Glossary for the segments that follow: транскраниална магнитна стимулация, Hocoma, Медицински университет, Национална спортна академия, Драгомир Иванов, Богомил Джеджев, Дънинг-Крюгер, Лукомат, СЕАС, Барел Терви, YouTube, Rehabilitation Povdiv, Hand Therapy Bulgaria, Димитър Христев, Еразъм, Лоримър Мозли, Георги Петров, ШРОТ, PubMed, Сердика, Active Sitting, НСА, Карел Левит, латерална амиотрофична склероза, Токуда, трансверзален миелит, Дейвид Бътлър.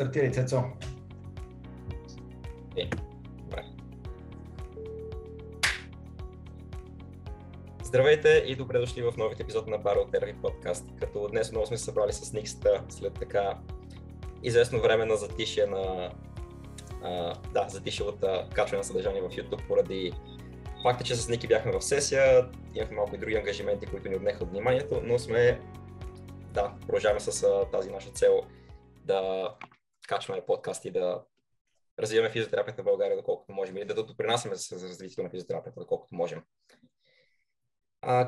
Стартирай, Цецо. Добре. Здравейте и добре дошли в новият епизод на Барел Терви подкаст. Като днес отново сме се събрали с Никста след така известно време на затишие на затишилата качване на съдържание в YouTube поради факта, че с Ники бяхме в сесия, имахме малко и други ангажименти, които ни отнеха от вниманието, но сме, продължаваме с тази наша цел да качваме подкасти и да развиваме физиотерапията в България доколкото можем и да допринасяме за развитието на физиотерапията доколкото можем.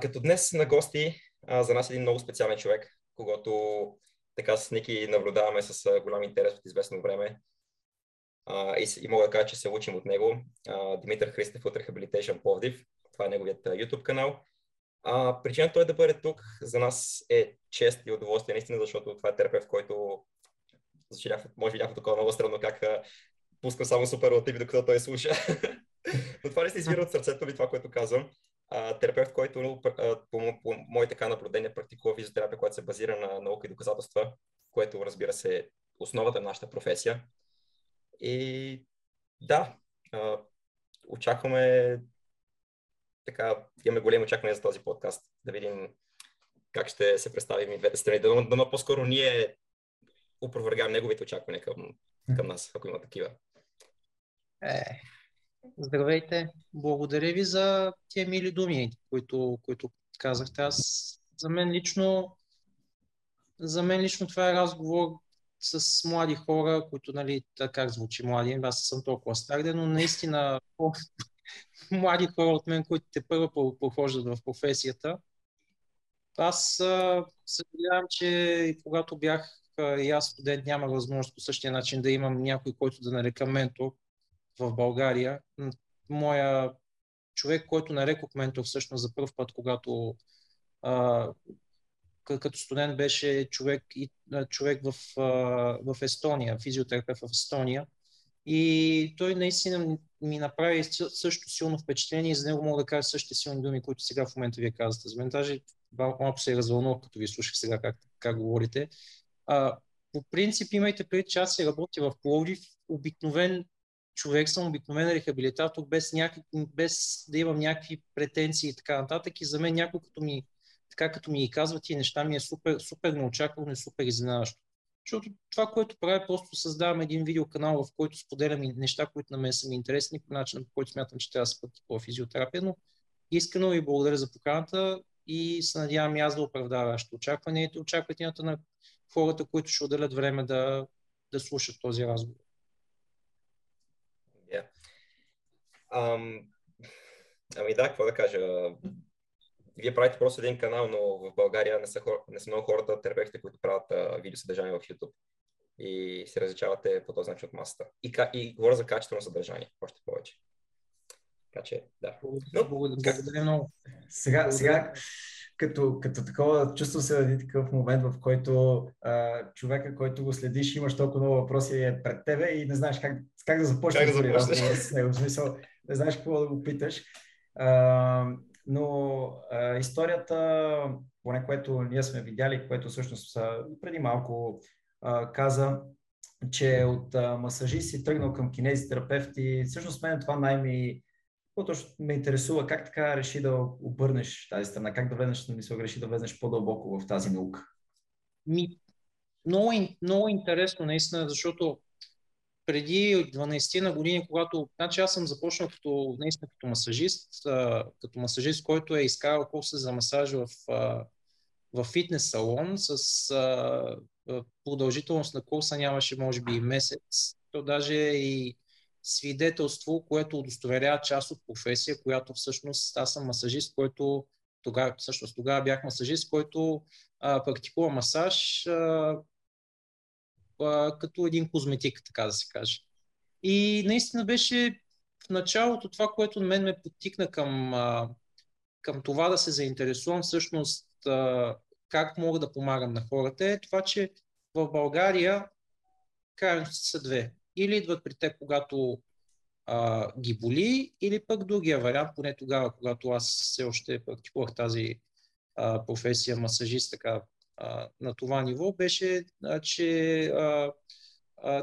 Като днес на гости за нас е един много специален човек, когато така с Ники наблюдаваме с голям интерес от известно време. И мога да кажа, че се учим от него. Димитър Христев от Rehabilitation Povdiv. Това е неговият YouTube канал. Причина той да бъде тук за нас е чест и удоволствие наистина, защото това е терапевт, който може би някакво такова много странно, как пускам само суперлативи, докато той слуша. Но това не се извира от сърцето ми, това, което казвам. Терапевт, който по мои така наблюдения практикува физиотерапия, която се базира на наука и доказателства, което разбира се е основата на нашата професия. И да, очакваме, имаме големи очаквания за този подкаст, да видим как ще се представим и двете страни, но по-скоро ние опровергам неговите очаквания към нас, ако има такива. Здравейте, благодаря ви за тия мили думи, които казахте. За мен лично това е разговор с млади хора, които, нали, как звучи млади, аз съм толкова стар, но наистина млади хора от мен, които тепърва прохождат в професията. Аз съжалявам, че когато бях и аз студент, няма възможност по същия начин да имам някой, който да нарека ментор в България. Моя човек, който нарекох ментор всъщност за пръв път, когато като студент, беше човек в Естония, физиотерапевт в Естония. И той наистина ми направи също силно впечатление и за него мога да кажа същите силни думи, които сега в момента вие казвате. За мен даже малко се развълнувах, като ви слушах сега как говорите. По принцип, имайте предвид, че аз се работя в Пловдив, обикновен човек съм, обикновен рехабилитатор, без да имам някакви претенции и така нататък. И за мен някой, като ми ги казва тия неща, ми е супер, супер неочаквано и супер изненаващо. Защото това, което правя, просто създавам един видеоканал, в който споделям неща, които на мен са ми интересни, по начинът, по който смятам, че трябва да се практикува физиотерапия. Но искрено ви благодаря за поканата и се надявам и аз да оправдая вашето очакване и очакванията на хората, които ще отделят време да слушат този разговор. Yeah. Какво да кажа? Вие правите просто един канал, но в България не са много хората, терапевтите, които правят видеосъдържание в YouTube. И се различавате по този начин от масата. И говоря за качествено съдържание, още повече. Така че, да. Благодаря много. Сега като такова, чувствам се да е такъв момент, в който човека, който го следиш, имаш толкова много въпроси е пред тебе и не знаеш как да започнеш. С него, в смисъл, не знаеш какво да го питаш. Но историята, поне което ние сме видяли, което всъщност преди малко каза, че от масажист си тръгнал към кинезитерапевти, всъщност мен това по-точно ме интересува, как така реши да обърнеш тази страна, как да влезнеш, реши да влезнеш по-дълбоко в тази наука? Много интересно наистина, защото преди 12-ти години, когато... аз съм започнал като масажист, който е изкарал курса за масаж в фитнес салон с продължителност на курса нямаше може би и месец. То даже и свидетелство, което удостоверява част от професия, която всъщност аз съм масажист, който тогава бях масажист, който практикува масаж като един козметик, така да се каже. И наистина беше в началото това, което мен ме подтикна към това да се заинтересувам всъщност как мога да помагам на хората, е това, че в България крайностите са две. Или идват при те, когато ги боли, или пък другия вариант, поне тогава, когато аз все още практикувах тази професия масажист, на това ниво, беше, че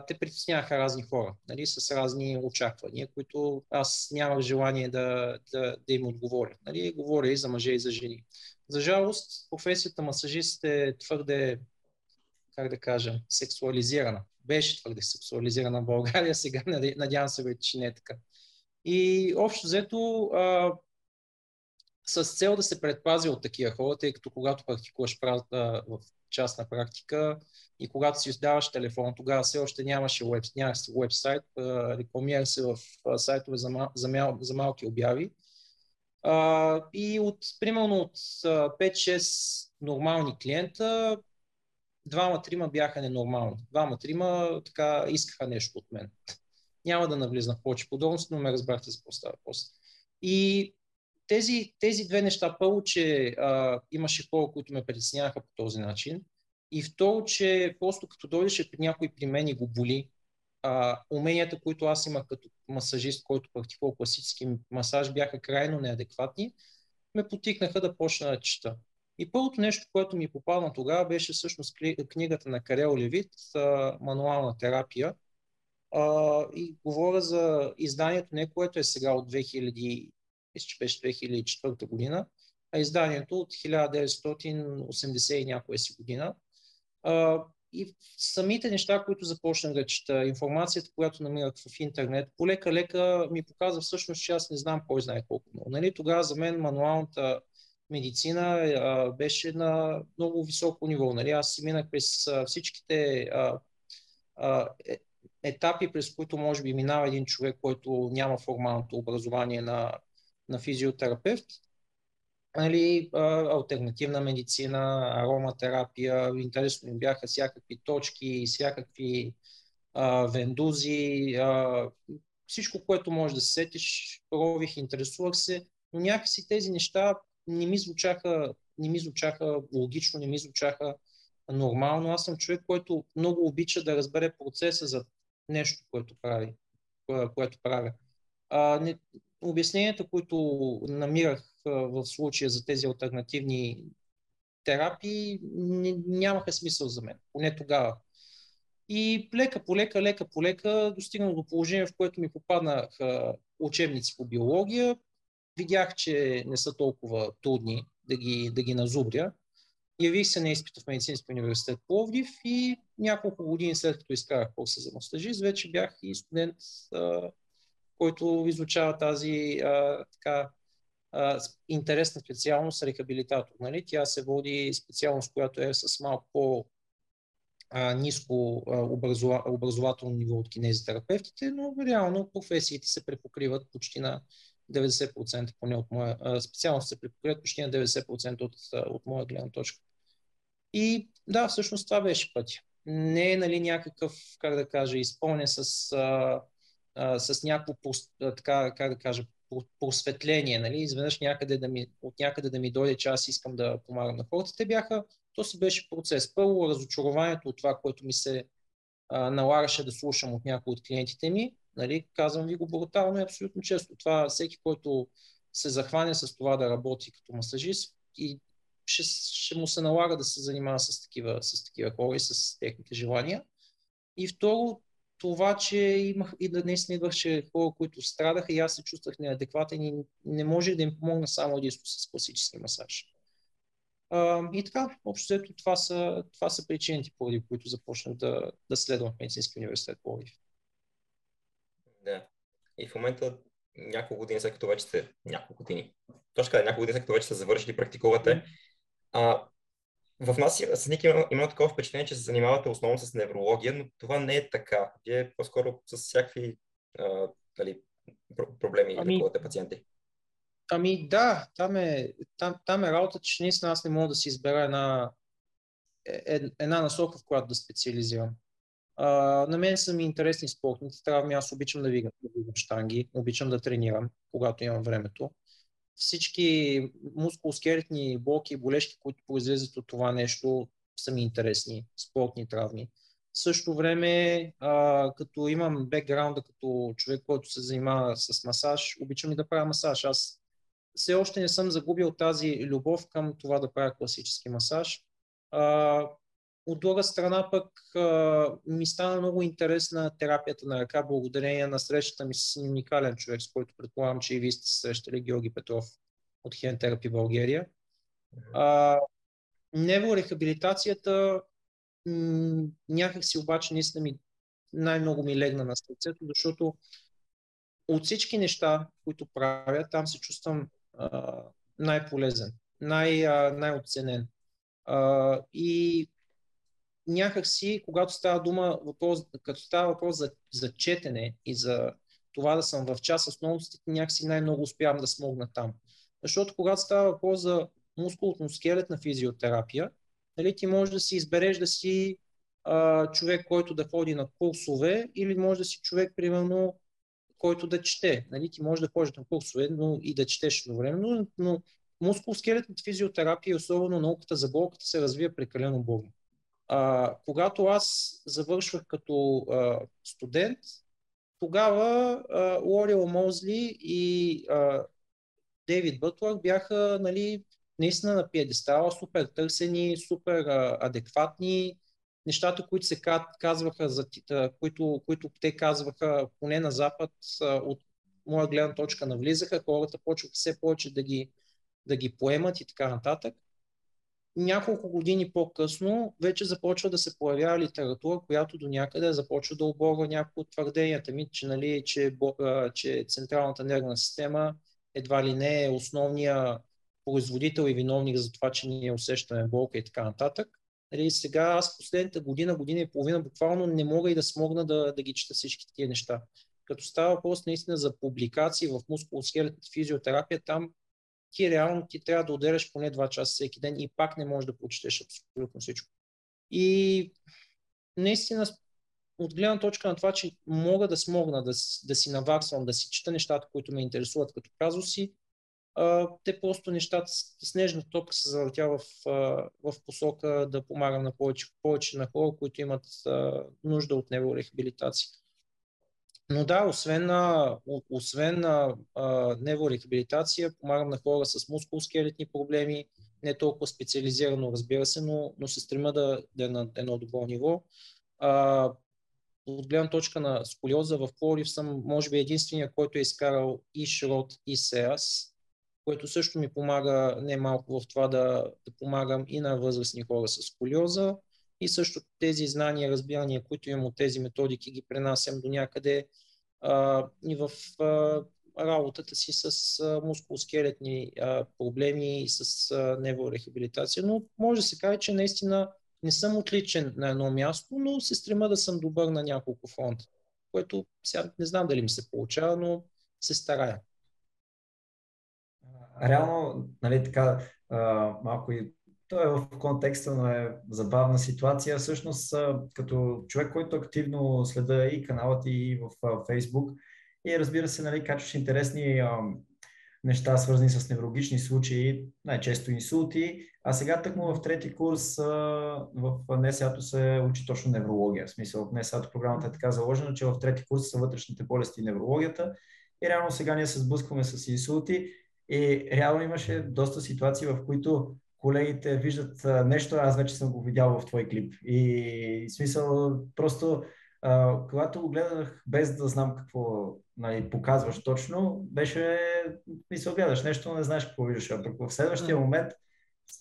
те притесняха разни хора, нали, с разни очаквания, които аз нямах желание да им отговоря. Нали, говоря и за мъже, и за жени. За жалост, професията масажист е твърде, как да кажа, сексуализирана. Беше твърде сексуализирана в България, сега надявам се, че не е така. И общо взето, с цел да се предпази от такива хора, тъй като когато практикуваш в частна практика и когато си издаваш телефон, тогава все още нямаше уебсайт, рекламира се в сайтове за малки обяви. И примерно от 5-6 нормални клиента, 2-3 бяха ненормални. 2-3 така искаха нещо от мен. Няма да навлизна в повече подробности, но ме разбрахте за какво става въпрос. И тези две неща, първо, че имаше хора, които ме притесняха по този начин, и второ, че просто като дойдеше някой при мен и го боли, уменията, които аз имах като масажист, който практикувал класически масаж, бяха крайно неадекватни, ме потикнаха да почна да чета. И първото нещо, което ми попадна тогава, беше всъщност книгата на Карел Левит, Мануална терапия. И говоря за изданието, не което е сега от 2004 година, а изданието от 1980 и някоя си година. И самите неща, които започнах да чета, информацията, която намирах в интернет, полека-лека ми показва всъщност, че аз не знам кой знае колко много. Нали? Тогава за мен мануалната медицина беше на много високо ниво. Нали? Аз си минах през всичките етапи, през които може би минава един човек, който няма формалното образование на физиотерапевт, нали, алтернативна медицина, ароматерапия. Интересно ми бяха всякакви точки, всякакви вендузи, всичко, което може да се сетиш, рових, интересувах се, но някакси тези неща не ми звучаха логично, не ми звучаха нормално. Аз съм човек, който много обича да разбере процеса за нещо, което правя. Обясненията, които намирах в случая за тези алтернативни терапии, нямаха смисъл за мен, поне тогава. И полека достигнах до положение, в което ми попаднаха учебници по биология. Видях, че не са толкова трудни да ги назубря. Явих се на изпита в Медицински университет Пловдив и няколко години след като изкарах курса за мастажист, вече бях и студент, който изучава тази интересна специалност рехабилитатор. Нали? Тя се води специалност, която е с малко по-ниско образователно ниво от кинезитерапевтите, но реално професиите се препокриват почти на 90%, поне от моя специалност се препокриват почти на 90% от моя гледна точка. И да, всъщност това беше пътя. Не е, нали, някакъв, как да кажа, изпълнен с някакво, така, как да кажа, просветление, нали, изведнъж от някъде да ми дойде, че аз искам да помагам на хората. То си беше процес. Първо, разочарованието от това, което ми се налагаше да слушам от някои от клиентите ми, нали, казвам ви го брутално и абсолютно често. Това всеки, който се захване с това да работи като масажист, и ще му се налага да се занимава с такива хора и с техните желания. И второ, това, че имах и да днес не идваше хора, които страдаха, и аз се чувствах неадекватен и не можех да им помогна само единствено с класически масаж. И така, общо взето, това са причините, поради които започнах да следвам в Медицински университет Пловдив. Да. И в момента няколко години след като вече са завършили, практикувате. В нас съдник има такова впечатление, че се занимавате основно с неврология, но това не е така. Вие по-скоро с всякакви проблеми лекувате пациенти. Ами да, там е работа, че наистина аз не мога да си избера една насока, в която да специализирам. На мен са ми интересни спортните травми, аз обичам да вдигам щанги, обичам да тренирам, когато имам времето. Всички мускулоскелетни болки и болешки, които произлизат от това нещо, са ми интересни, спортни травми. В същото време, като имам бекграунда като човек, който се занимава с масаж, обичам и да правя масаж. Аз все още не съм загубил тази любов към това да правя класически масаж. От друга страна пък ми стана много интересна терапията на ръка, благодарение на срещата ми с уникален човек, с който предполагам, че и вие сте срещали, Георги Петров от Hand Therapy Bulgaria. Неврорехабилитацията някакси обаче наистина най-много ми легна на сърцето, защото от всички неща, които правя, там се чувствам най-полезен, най-оценен. И някакси, когато става дума, като става въпрос за четене и за това да съм в час с новостите, някакси най-много успявам да смогна там. Защото когато става въпрос за мускулно-скелетна физиотерапия, нали, ти можеш да си избереш да си човек, който да ходи на курсове, или може да си човек, примерно, който да чете. Нали, ти можеш да ходиш на курсове, но и да четеш едновременно, но мускулно-скелетната физиотерапия, особено науката за болката, се развива прекалено бързо. Когато аз завършвах като студент, тогава Лоримър Мозли и Дейвид Бътлър бяха, нали, наистина на пиедестала, супер търсени, супер адекватни. Нещата, които се казваха, които те казваха, поне на Запад, от моя гледна точка навлизаха, хората почваха все повече да ги поемат и така нататък. Няколко години по-късно вече започва да се появява литература, която до някъде започва да оборва някои от твърденията ми, че, нали, че централната нервна система едва ли не е основния производител и виновник за това, че ние усещаме болка и така нататък. Нали, сега аз последната година и половина буквално не мога и да смогна да ги чета всички тия неща. Като става въпрос наистина за публикации в мускулно-скелетната физиотерапия, там ти реално трябва да отделяш поне 2 часа всеки ден и пак не можеш да прочетеш абсолютно всичко. И наистина от гледна точка на това, че мога да смогна да си наваксвам, да си чета нещата, които ме интересуват като казуси, те просто нещата с нежна топка се завъртя в посока да помагам на повече на хора, които имат нужда от неврорехабилитация. Но да, освен на неврорехабилитация, помагам на хора с мускулно-скелетни проблеми, не толкова специализирано, разбира се, но се стремя да е на едно добро ниво. От гледна точка на сколиоза в Пловдив съм, може би, единствения, който е изкарал и ШРОТ, и СЕАС, което също ми помага немалко в това да помагам и на възрастни хора с сколиоза. И също тези знания, разбирания, които имам от тези методики, ги пренасям до някъде и в работата си с мускулно-скелетни проблеми и с неврорехабилитация. Но може да се каже, че наистина не съм отличен на едно място, но се стремя да съм добър на няколко фронта, което сега не знам дали ми се получава, но се старая. Реално, нали, така малко и той е в контекста на забавна ситуация. Всъщност, като човек, който активно следа и каналът и в Фейсбук, и разбира се, нали, качваш интересни неща, свързани с неврологични случаи, най-често инсулти, а сега тъкмо в трети курс в НСА-то се учи точно неврология. В смисъл, в НСА-то програмата е така заложена, че в трети курс са вътрешните болести и неврологията, и реално сега ние се сблъскваме с инсулти, и реално имаше доста ситуации, в които колегите виждат нещо, аз вече съм го видял в твой клип. И смисъл, просто когато го гледах, без да знам какво, нали, показваш точно, беше, мисъл, гледаш нещо, но не знаеш какво виждаш. А пък в следващия момент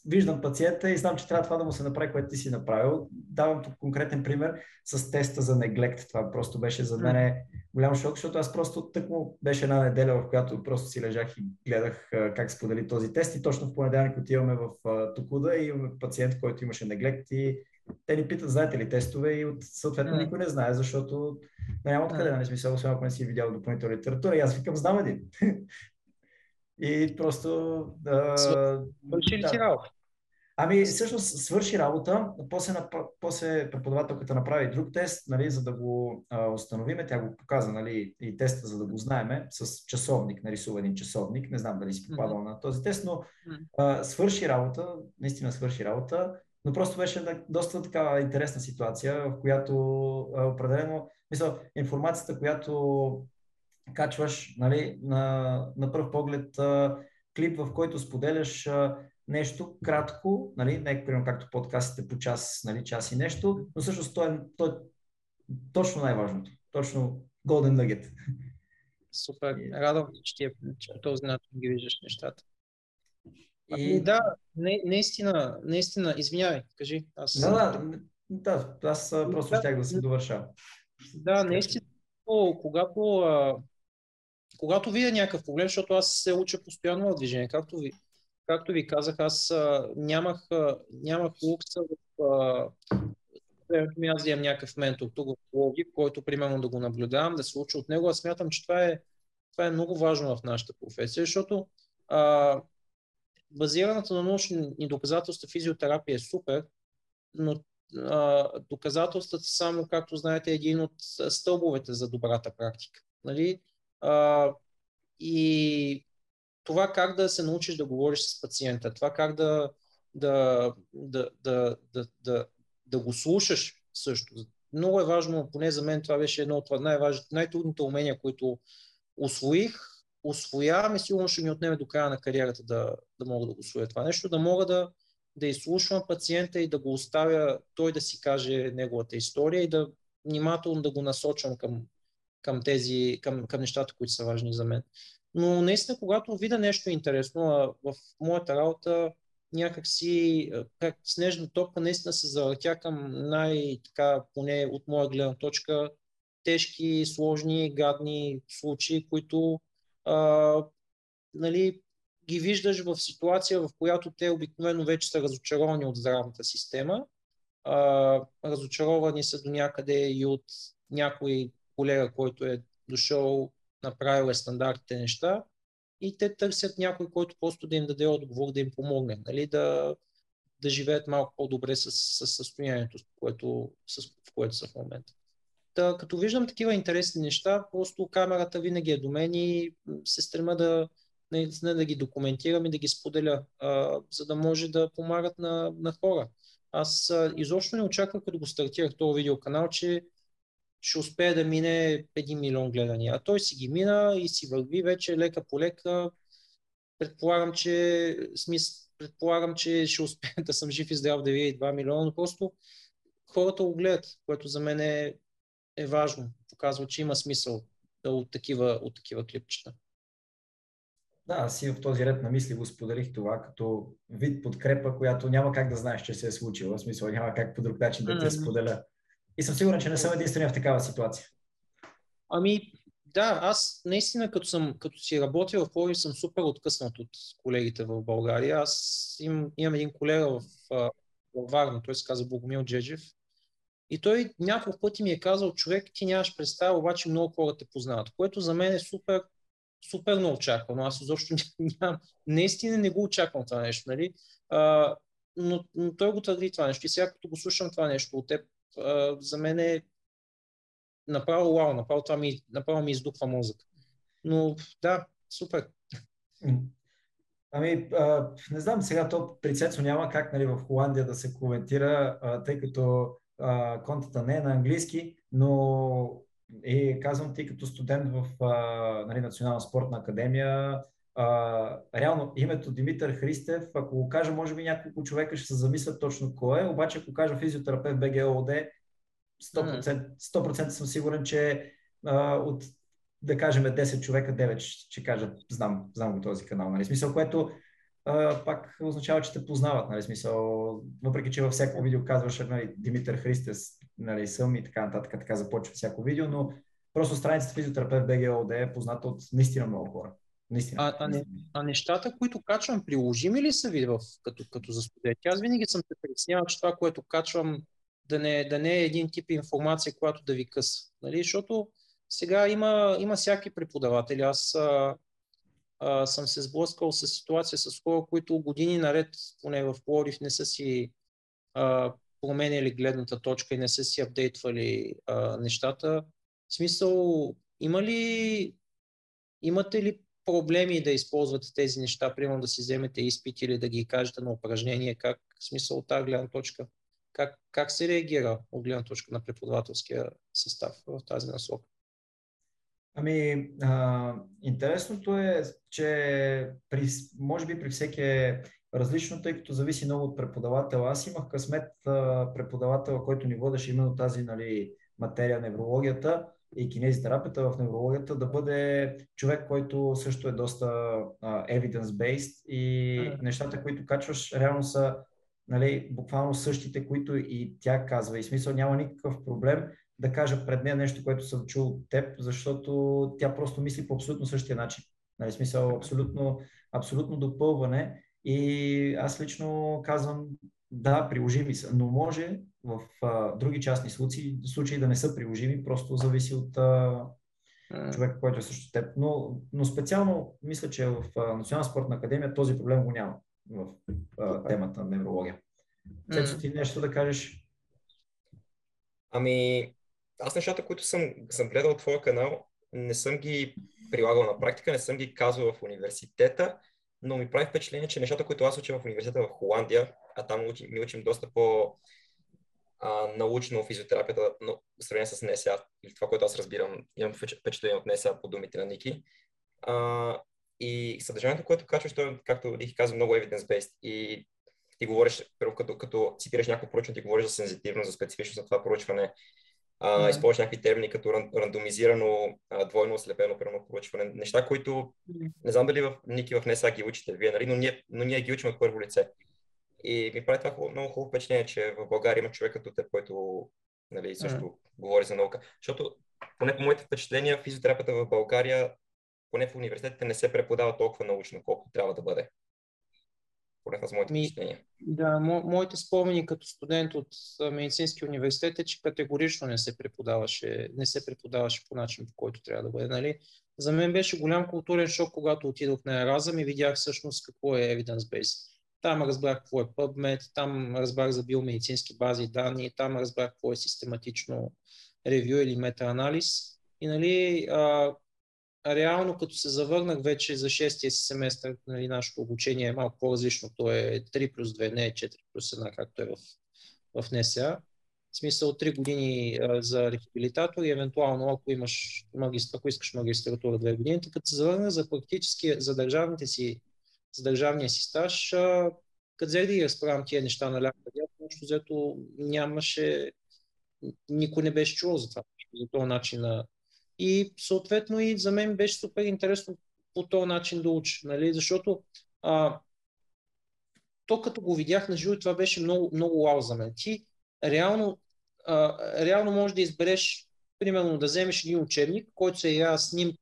виждам пациента и знам, че трябва това да му се направи, което ти си направил. Давам тук конкретен пример с теста за неглект. Това просто беше за мен голям шок, защото аз просто тъкмо беше една неделя, в която просто си лежах и гледах как сподели този тест, и точно в понеделник отиваме в Токуда и имаме пациент, който имаше неглект, и те ни питат, знаете ли тестове, и съответно никой не знае, защото няма откъде, нали, смисъл, освен ако не си видял допълнителна литература, и аз викам, знам един. И просто... Свърши ли ти работа? Ами, всъщност свърши работа, после преподавателката направи друг тест, нали, за да го установиме. Тя го показа, нали, и теста, за да го знаеме, с часовник, нарисува един часовник. Не знам дали си попадал на този тест, но свърши работа, наистина свърши работа, но просто беше доста така интересна ситуация, в която определено, мисля, информацията, която качваш, нали, на пръв поглед клип, в който споделяш нещо кратко, нали, не примерно както подкастите по час, нали, час и нещо, но всъщност той е точно най-важното, точно golden nugget. Супер, радвам се, че по този начин ги виждаш нещата. И да, наистина, извинявай, кажи. Аз просто щях да се довършам. Да, наистина, когато видя някакъв проблем, защото аз се уча постоянно в движение, както ви казах, аз нямах лукса в времето ми аз да имам някакъв ментор тук в Пловдив, който примерно да го наблюдавам, да се уча от него. Аз смятам, че това е много важно в нашата професия, защото базираната на научни доказателства физиотерапия е супер, но доказателствата само, както знаете, е един от стълбовете за добрата практика. Нали? И това как да се научиш да говориш с пациента, това как да го слушаш също. Много е важно, поне за мен това беше едно от най-трудните умения, които усвоявам и сигурно ще ми отнеме до края на кариерата да мога да го усвоя това нещо, да мога да изслушвам пациента и да го оставя той да си каже неговата история и да внимателно да го насочвам към нещата, които са важни за мен. Но наистина, когато видя нещо интересно в моята работа, някакси как снежна топка наистина се завъртя към поне от моя гледна точка, тежки, сложни, гадни случаи, които нали, ги виждаш в ситуация, в която те обикновено вече са разочаровани от здравната система, разочаровани са до някъде и от някой колега, който е дошъл, направил е стандартните неща и те търсят някой, който просто да им даде отговор, да им помогне, нали, да живеят малко по-добре с състоянието, в което са в момента. Като виждам такива интересни неща, просто камерата винаги е до мен и се стрема да ги документирам и да ги споделя, за да може да помагат на хора. Аз изобщо не очаквам, като го стартирах този видеоканал, че ще успее да мине 1 милион гледания. А той си ги мина и си върви вече лека по лека. Предполагам, че ще успея да съм жив и здрав да видя 2 милиона, но просто хората го гледат, което за мен е важно. Показва, че има смисъл от такива клипчета. Да, аз и в този ред на мисли го споделих това като вид подкрепа, която няма как да знаеш, че се е случила. В смисъл, няма как по друг начин да те споделя. И съм сигурен, че не съм единствен в такава ситуация. Ами, да, аз наистина, като си работя в Пловдив, съм супер откъснат от колегите в България. Аз имам един колега в Варна, той се казва Богомил Джеджев. И той няколко пъти ми е казал, човек, ти нямаш представа, обаче много хора те познават, което за мен е супер, супер неочаквано. Аз изобщо наистина не го очаквам това нещо, нали? Но той го твърди това нещо. И сега, като го слушам това нещо от теб, за мен е направо уау, направо ми издухва мозък. Но да, супер. Ами, не знам, сега то при Цецо няма как, нали, в Холандия да се коментира, тъй като контата не е на английски, но казвам ти като студент в нали, Национална спортна академия, реално името Димитър Христев, ако го кажа, може би няколко човека ще се замислят точно кой е, обаче ако кажа физиотерапевт БГ ООД, 100% съм сигурен, че от, да кажем, 10 човека, 9 ще кажат, знам го този канал, нали, смисъл, което пак означава, че те познават, нали, смисъл, въпреки че във всяко видео казваш, нали, Димитър Христев, нали, съм и така нататък, така започва всяко видео, но просто страницата физиотерапевт БГ ООД е позната от наистина много хора. А нещата, които качвам, приложими ли са ви като за студенти? Аз винаги съм се притеснявал, че това, което качвам, да не е един тип информация, която да ви къса. Нали? Защото сега има всяки преподаватели. Аз съм се сблъскал с ситуация с хора, които години наред, поне в Пловдив, не са си променяли гледната точка и не са си апдейтвали нещата. В смисъл, имате ли проблеми да използвате тези неща, примерно да си вземете изпит или да ги кажете на упражнение, как, в смисъл, от тази гледна точка, как се реагира от гледна точка на преподавателския състав в тази насока? Ами, интересното е, че може би при всеки различно, тъй като зависи много от преподавател. Аз имах късмет преподавател, който ни водеше именно тази материя, неврологията и кинезитерапията в неврологията, да бъде човек, който също е доста evidence-based и нещата, които качваш, реално са буквално същите, които и тя казва. И смисъл няма никакъв проблем да кажа пред нея нещо, което съм чул от теб, защото тя просто мисли по абсолютно същия начин. Смисъл абсолютно допълване. И аз лично казвам, да, приложими са, но може в други частни случаи да не са приложими, просто зависи от човека, който е също теб. Но специално мисля, че в Национална спортна академия този проблем го няма в темата на неврология. Цецо, ти нещо да кажеш? Ами, аз нещата, които съм гледал от твоя канал, не съм ги прилагал на практика, не съм ги казал в университета, но ми прави впечатление, че нещата, които аз учим в университета в Холандия, а там ми учим доста по-научно физиотерапията, но в сравнение с НСА, или това, което аз разбирам, имам впечатление от НСА по думите на Ники. И съдържанието, което качваш, той, както Ники казва, много evidence-based. И ти говориш, като цитираш някакво проучване, ти говориш за сензитивност, за специфичност на това проучване, използваш някакви термини като рандомизирано, двойно ослепено проучване. Неща, които не знам дали Ники в НСА ги учите вие, но ние ги учим от първо лице. И ми прави това много хубаво впечатление, че в България има човек като теб, който също говори за наука. Защото, поне по моите впечатления, физиотерапията в България, поне в университетите, не се преподава толкова научно, колкото трябва да бъде. Поне с моите впечатления. Да, моите спомени като студент от Медицински университет е, че категорично не се преподаваше по начин, по който трябва да бъде. За мен беше голям културен шок, когато отидох на Еразъм и видях всъщност какво е evidence-based. Там разбрах какво е PubMed, там разбрах за биомедицински бази данни, там разбрах какво е систематично ревю или метаанализ. И реално като се завърнах вече за 6-тия си семестър, нашето обучение е малко по-различно, то е 3+2, не е 4+1, както е в НСА. В смисъл 3 години за рехабилитатор и евентуално ако искаш магистратура 2 години, като се завърнах за държавния си стаж, като взех да ги разправям тия неща на ляко-дясно, защото взето никой не беше чувал за този начин на. И съответно и за мен беше супер интересно по този начин да уча, защото то като го видях на живо, това беше много, много вау за мен. Ти реално можеш да избереш, примерно да вземеш един учебник, който се явява снимка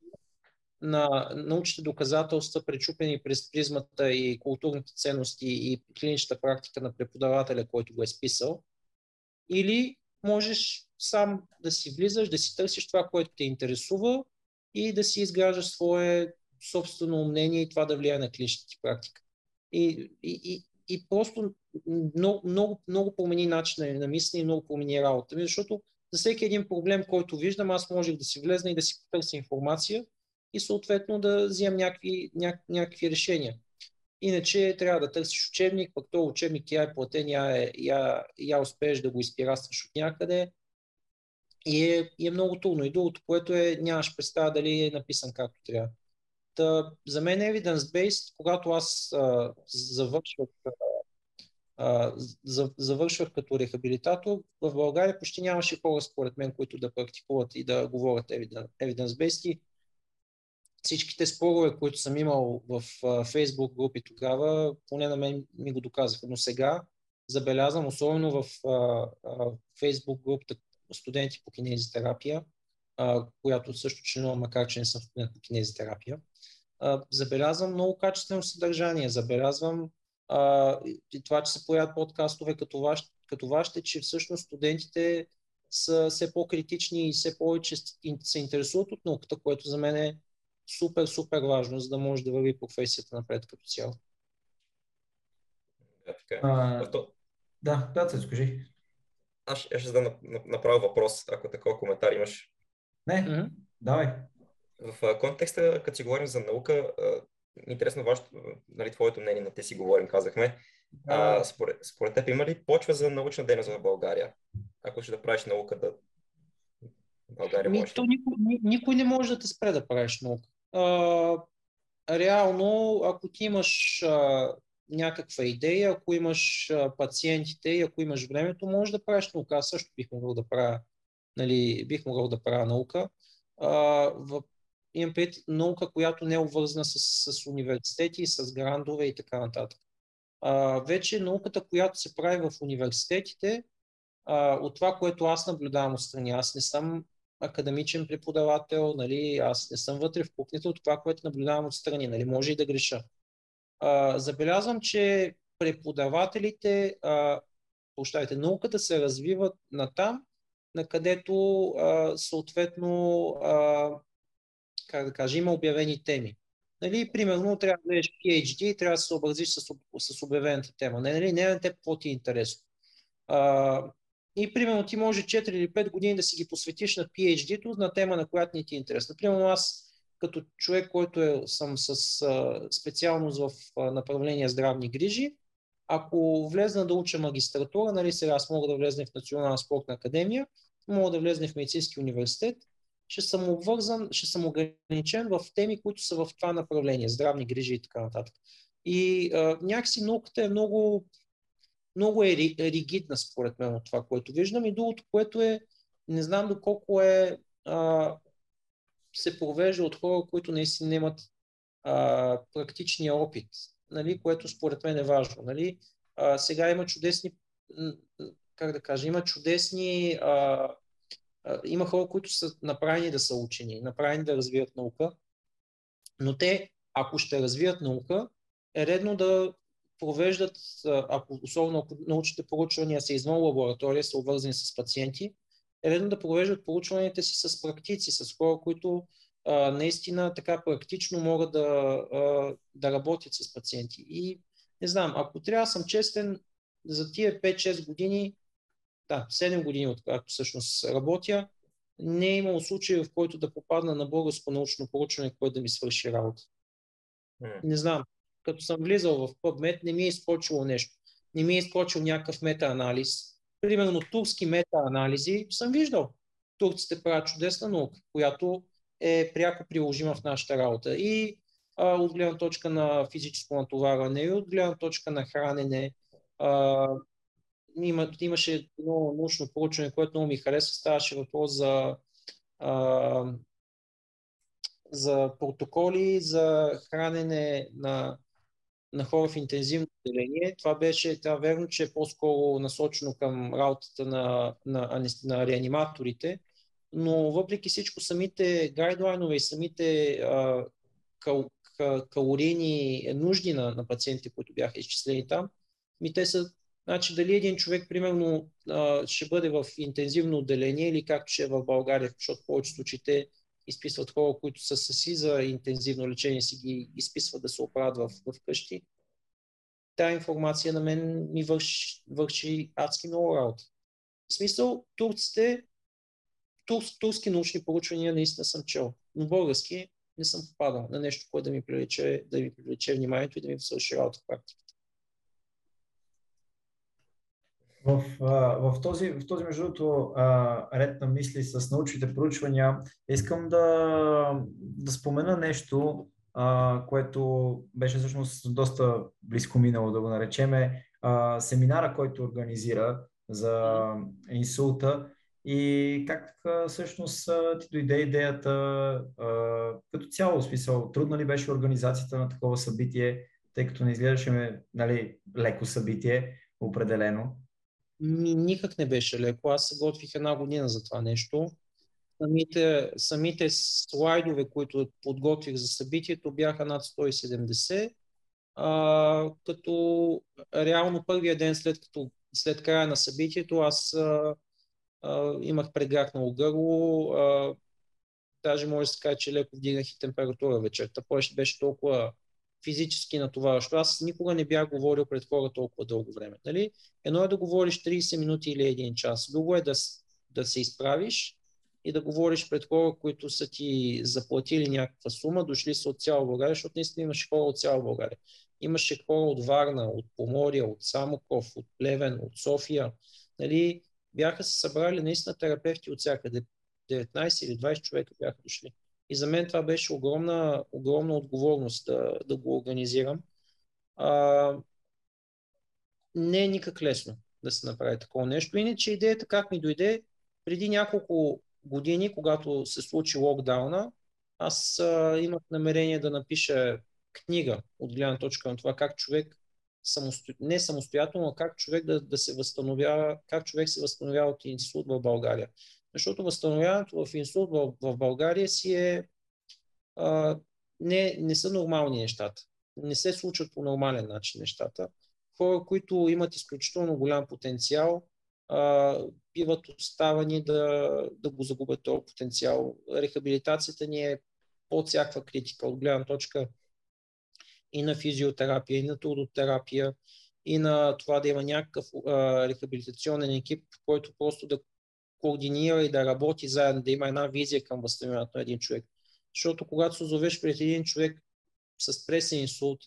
на научните доказателства, пречупени през призмата и културните ценности и клиничната практика на преподавателя, който го е списал, или можеш сам да си влизаш, да си търсиш това, което те интересува и да си изграждаш свое собствено мнение и това да влияе на клиничната ти практика. И просто много промени начин на мислене и много промени работа ми, защото за всеки един проблем, който виждам, аз можех да си влезна и да си потърся информация и съответно да вземам някакви решения. Иначе трябва да търсиш учебник, пък този учебник я е платен, я успееш да го изпирастваш от някъде и е много трудно. И другото, което е, нямаш представа дали е написан както трябва. За мен е evidence-based, когато аз завършвах като рехабилитатор, в България почти нямаше хора, според мен, които да практикуват и да говорят evidence-based. Всичките спорове, които съм имал в Facebook групи тогава, поне на мен ми го доказаха. Но сега забелязвам, особено в Facebook групата студенти по кинезитерапия, която също членувам, макар че не съм студент по кинезитерапия, забелязвам много качествено съдържание. Забелязвам и това, че се появят подкастове като вашите, че всъщност студентите са все по-критични и все повече се интересуват от науката, което за мен е супер, супер важно, за да може да върви професията напред като цяло. Да, се скажи. Аз ще задам направо въпрос, ако такова коментар имаш. Не, давай. В контекста, като си говорим за наука, интересно твоето мнение, на те си говорим, казахме. Според теб има ли почва за научна дейност в България? Ако ще да правиш наука, никой не може да те спре да правиш наука. Реално, ако ти имаш някаква идея, ако имаш пациентите и ако имаш времето, можеш да правиш наука. Аз също бих могъл да правя, нали, бих могъл да правя наука. Имам предвид наука, която не е обвързана с университети, с грантове и така нататък. Вече науката, която се прави в университетите, от това, което аз наблюдавам отстрани, аз не съм академичен преподавател, нали, аз не съм вътре в кухнята, от това, което наблюдавам отстрани, нали, може и да греша. Забелязвам, че преподавателите, науката се развива натам, на където съответно има обявени теми. Нали, примерно трябва да гледаш PhD и трябва да се съобразиш с обявената тема. Нали, не на теб какво ти е интересно. И примерно ти може 4 или 5 години да си ги посветиш на PhD-то, на тема, на която не ти е интересна. Примерно аз като човек, който съм с специалност в направление здравни грижи, ако влезна да уча магистратура, нали, сега аз мога да влезна в Национална спортна академия, мога да влезна в Медицински университет, ще съм ограничен в теми, които са в това направление, здравни грижи и така нататък. И някакси науката е много е ригидна, според мен, от това, което виждам. И другото, което е, не знам доколко е, се провежда от хора, които наистина имат практичния опит, нали, което според мен е важно. Нали. Сега има чудесни, има хора, които са направени да са учени, направени да развият наука, но те, ако ще развият наука, е редно да провеждат, особено ако научните проучвания са извън лаборатория, са обвързани с пациенти, е редно да провеждат проучванията си с практици, с хора, които наистина така практично могат да работят с пациенти. И не знам, ако трябва да съм честен, за тия 5-6 години, 7 години, откакто всъщност работя, не е имало случай, в който да попадна на българско научно проучване, което да ми свърши работа. Не знам, като съм влизал в PubMed, не ми е изкочило нещо. Не ми е изкочил някакъв мета-анализ. Примерно турски мета-анализи съм виждал. Турците правят чудесна наука, която е пряко приложима в нашата работа. И от гледна точка на физическо натоварване, и от гледна точка на хранене, имаше едно научно проучване, което много ми харесва. Ставаше въпрос за протоколи, за хранене на хора в интензивно отделение. Това беше, верно, че е по-скоро насочено към работата на реаниматорите, но въпреки всичко самите гайдлайнове и самите калорийни нужди на пациентите, които бяха изчислени там, те са. Значи дали един човек, примерно, ще бъде в интензивно отделение или както ще е в България, защото в повечето случаи те изписват хора, които са съси за интензивно лечение, си ги изписват да се оправят в къщи. Тая информация на мен ми върши адски много работа. В смисъл, турски научни проучвания наистина съм чел, но български не съм попадал на нещо, което да ми привлече вниманието и да ми свърши работа в практика. В този между другото ред на мисли с научните проучвания, искам да спомена нещо, което беше всъщност доста близко минало, да го наречеме, семинара, който организира за инсулта и как всъщност ти дойде идеята, като цяло смисъл, трудна ли беше организацията на такова събитие, тъй като не изглеждаше, нали, леко събитие, определено. Никак не беше леко. Аз се готвих една година за това нещо. Самите слайдове, които подготвих за събитието, бяха над 170, като реално първия ден след края на събитието аз имах прегракнало гърло, даже може да се каже, че леко вдигнах и температура вечерта. Беше толкова физически натоваращо. Аз никога не бях говорил пред хора толкова дълго време. Нали? Едно е да говориш 30 минути или 1 час. Друго е да се изправиш и да говориш пред хора, които са ти заплатили някаква сума, дошли са от цяла България, защото наистина имаше хора от цяла България. Имаше хора от Варна, от Поморие, от Самоков, от Плевен, от София. Нали? Бяха се събрали наистина терапевти от всякъде. 19 или 20 човека бяха дошли. И за мен това беше огромна отговорност да го организирам. не е никак лесно да се направи такова нещо. Иначе идеята как ми дойде, преди няколко години, когато се случи локдауна, аз имах намерение да напиша книга от гледна точка на това как човек, не самостоятелно, а как човек да се възстановява, как човек се възстановява от инсулт в България. Защото възстановяването в инсулт в България си е не са нормални нещата. Не се случват по нормален начин нещата. Хора, които имат изключително голям потенциал, биват оставани да го загубят този потенциал. Рехабилитацията ни е под всякаква критика от гледна точка и на физиотерапия, и на трудотерапия, и на това да има някакъв рехабилитационен екип, който просто да координира и да работи заедно, да има една визия към възстановяването на един човек. Защото когато се озовеш пред един човек с пресен инсулт,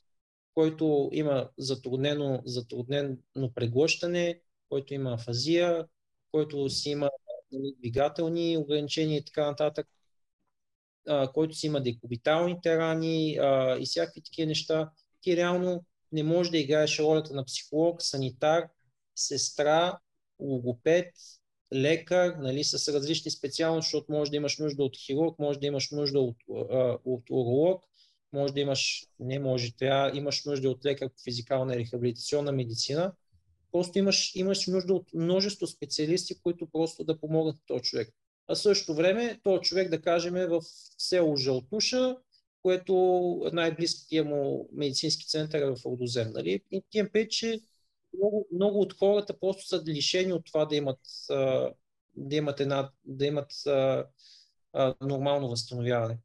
който има затруднено преглъщане, който има афазия, който си има двигателни ограничения и така нататък, който си има декубиталните рани и всякакви такива неща, ти реално не можеш да играеш ролята на психолог, санитар, сестра, логопед, лекар, с различни специалности, защото може да имаш нужда от хирург, може да имаш нужда от уролог, имаш нужда от лекар по физикална и рехабилитационна медицина. Просто имаш нужда от множество специалисти, които просто да помогнат на този човек. А същото време този човек, да кажем, е в село Жълтуша, което най-близкият му медицински център е в Рудозем. И тим пече много от хората просто са лишени от това да имат нормално възстановяване.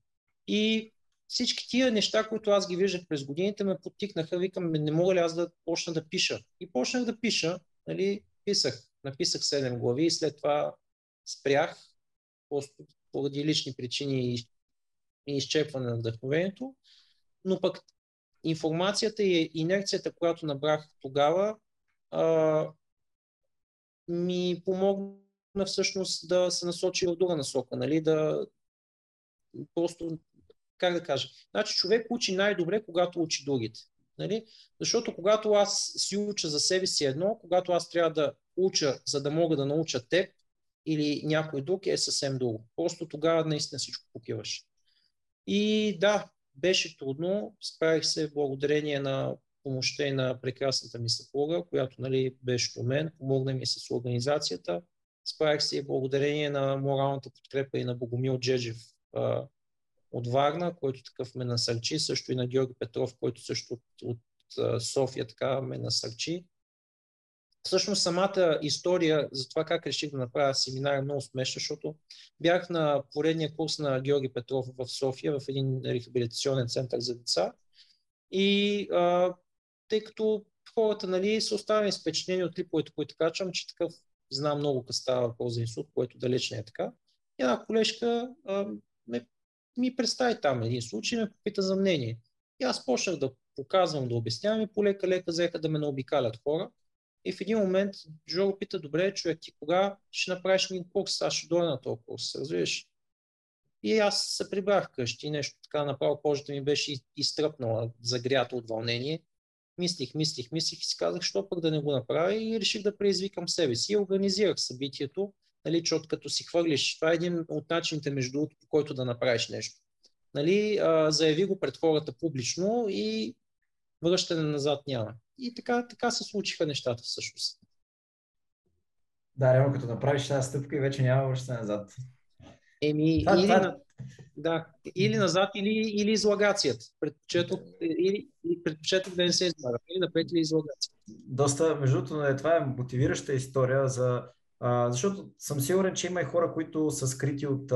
И всички тия неща, които аз ги виждах през годините, ме подтикнаха, викам, не мога ли аз да почна да пиша. И почнах да пиша, написах 7 глави и след това спрях, просто поради лични причини и изчерпване на вдъхновението, но пък информацията и инерцията, която набрах тогава, ми помогна всъщност да се насочи в друга насока, човек учи най-добре, когато учи другите, защото когато аз си уча за себе си едно, когато аз трябва да уча, за да мога да науча теб или някой друг, е съвсем друго. Просто тогава наистина всичко покиваш. И да, беше трудно, справих се благодарение на помощта и на прекрасната ми съпруга, която беше до мен, помогна ми с организацията. Справих се и благодарение на моралната подкрепа и на Богомил Джеджев от Варна, който такъв ме насърчи, също и на Георги Петров, който също от София така ме насърчи. Всъщност самата история за това как реших да направя семинар е много смешна, защото бях на поредния курс на Георги Петров в София, в един рехабилитационен център за деца. И тъй като хората са оставени с впечатление от клиповете, които качвам, че такъв знам много как става въпрос за инсулт, което далеч не е така. Една колежка ми представи там един случай и ме попита за мнение. И аз почнах да показвам, да обяснявам и полека-лека взеха да ме наобикалят хора. И в един момент Жоро пита, добре, човек, ти кога ще направиш един курс? Аз ще дойда на този курс, разбираш? И аз се прибрах вкъщи, нещо така, направо кожата ми беше изтръпнала, загрята от вълнение. Мислих и си казах, що пък да не го направя, и реших да предизвикам себе си. И организирах събитието, защото като си хвърлиш, това е един от начините между другото, по който да направиш нещо. Заяви го пред хората публично и връщане назад няма. И така се случиха нещата всъщност. Да, реално като направиш една стъпка и вече няма връщане назад. Или назад, или излагацията. Предпочетох да не се излагам. Или напред, или излагацията. Доста, между другото, това е мотивираща история, защото съм сигурен, че има и хора, които са скрити от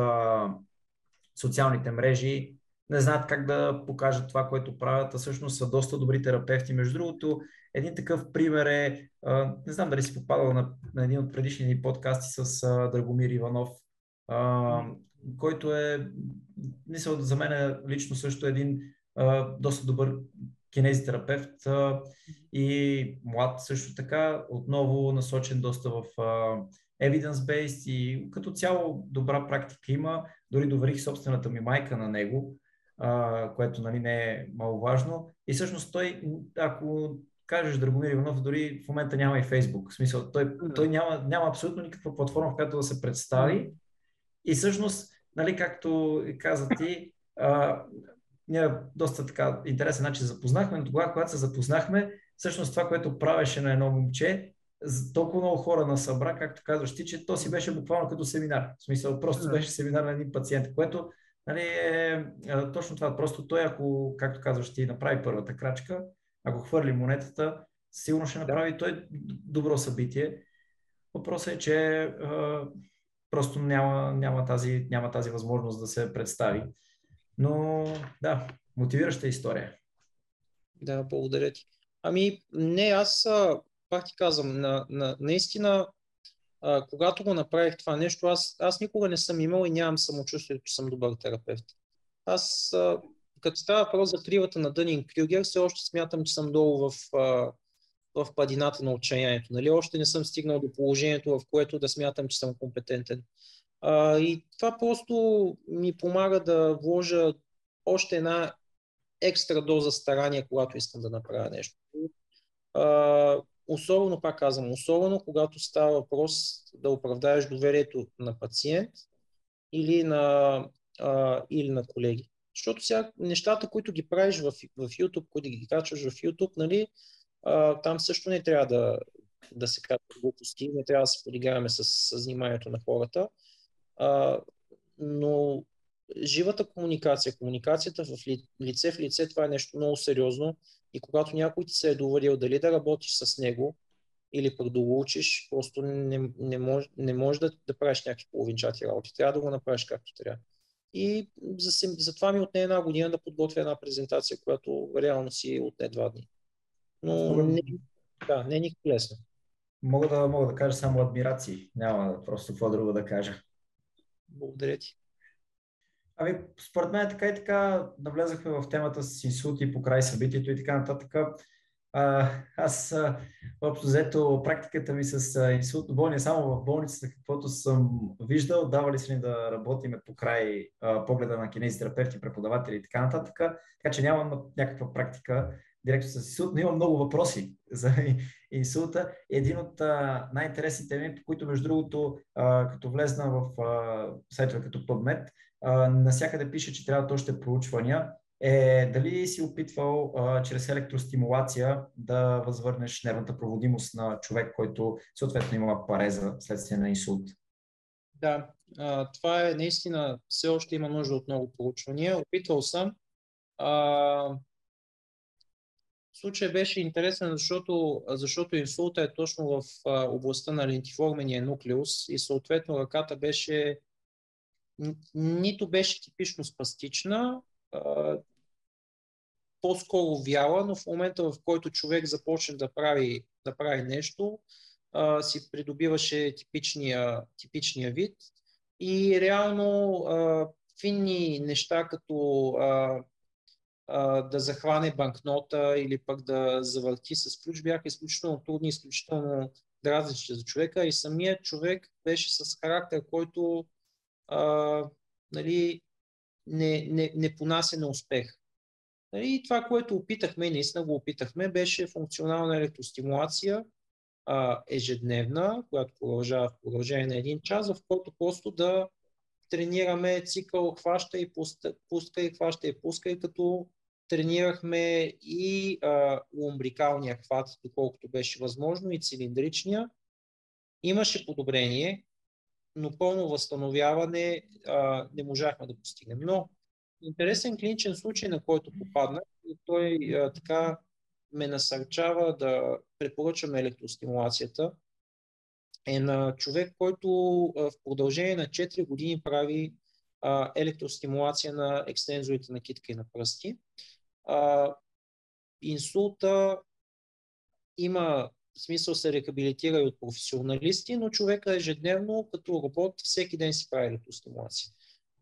социалните мрежи, не знаят как да покажат това, което правят, а всъщност са доста добри терапевти. Между другото, един такъв пример е, не знам дали си попадал на един от предишни ни подкасти с Драгомир Иванов, който е, за мен лично също един доста добър кинезитерапевт и млад също така, отново насочен доста в evidence-based и като цяло добра практика има. Дори доверих собствената ми майка на него, което не е маловажно. И всъщност той, ако кажеш Драгомир Иванов, дори в момента няма и Фейсбук. В смисъл, той няма абсолютно никаква платформа, в която да се представи. И всъщност, нали, както каза ти, ние доста така интересен начин запознахме, но тогава, когато се запознахме, всъщност това, което правеше на едно момче, толкова много хора насъбра, както казваш ти, че то си беше буквално като семинар. В смисъл, просто беше семинар на един пациент, което, нали, е точно това. Просто той, ако, както казваш ти, направи първата крачка, ако хвърли монетата, сигурно ще направи той добро събитие. Въпросът е, че просто няма тази възможност да се представи. Но да, мотивираща история. Да, благодаря ти. Ами не, аз пак ти казвам, наистина, когато го направих това нещо, аз никога не съм имал и нямам самочувствието, че съм добър терапевт. Аз, като става въпрос за кривата на Дънинг-Крюгер, все още смятам, че съм долу в падината на отчаянието. Нали? Още не съм стигнал до положението, в което да смятам, че съм компетентен. И това просто ми помага да вложа още една екстра доза старание, когато искам да направя нещо. Особено, пак казвам, особено когато става въпрос да оправдаеш доверието на пациент или на колеги. Защото сега нещата, които ги правиш в YouTube, които ги качваш в YouTube, нали, там също не трябва да се качват глупости, не трябва да се подиграваме с вниманието на хората. Но живата комуникацията в лице в лице, това е нещо много сериозно и когато някой ти се е доверил дали да работиш с него или пък да го учиш, просто не можеш да правиш някакви половинчати работи, трябва да го направиш както трябва. И затова ми отне една година да подготвя една презентация, която реално си отне 2 дни. Но не е никак лесно. Мога да кажа само адмирации, няма просто какво друго да кажа. Благодаря ти. Ами, според мен така и така навлязахме в темата с инсулти покрай събитието и така нататък. Аз общо взето практиката ми с инсултно болни само в болницата, каквото съм виждал, давали се ни да работим покрай погледа на кинезитерапевти, преподаватели и така нататък. Така че нямам някаква практика директно с инсулт, но имам много въпроси за инсулта. Един от най-интересните ми, по които между другото, като влезна в сайтове като PubMed, насякъде пише, че трябват още проучвания, е дали си опитвал чрез електростимулация да възвърнеш нервната проводимост на човек, който съответно има пареза следствие на инсулт? Да, това е наистина, все още има нужда от много проучвания. Опитвал съм. Случай беше интересен, защото инсулта е точно в областта на лентиформения нуклеус и съответно ръката беше нито беше типично спастична, по-скоро вяла, но в момента, в който човек започне да прави нещо, си придобиваше типичния вид и реално финни неща, като да захване банкнота или пък да завърти с ключ, бяха изключително трудни, изключително дразнещи за човека и самият човек беше с характер, който нали, не понася на успех. И това, което опитахме, наистина го опитахме, беше функционална електростимулация ежедневна, която продължава в продължение на 1 час, в който просто да тренираме цикъл хваща и пуска и хваща и пуска, и като тренирахме и лумбрикалния хват, доколкото беше възможно, и цилиндричния. Имаше подобрение, но пълно възстановяване не можахме да постигнем. Но интересен клиничен случай, на който попаднах, той така ме насърчава да препоръчаме електростимулацията, е на човек, който в продължение на 4 години прави електростимулация на екстензорите на китка и на пръсти. Инсулта има смисъл, се рехабилитира и от професионалисти, но човека ежедневно като робот всеки ден си прави електростимулация.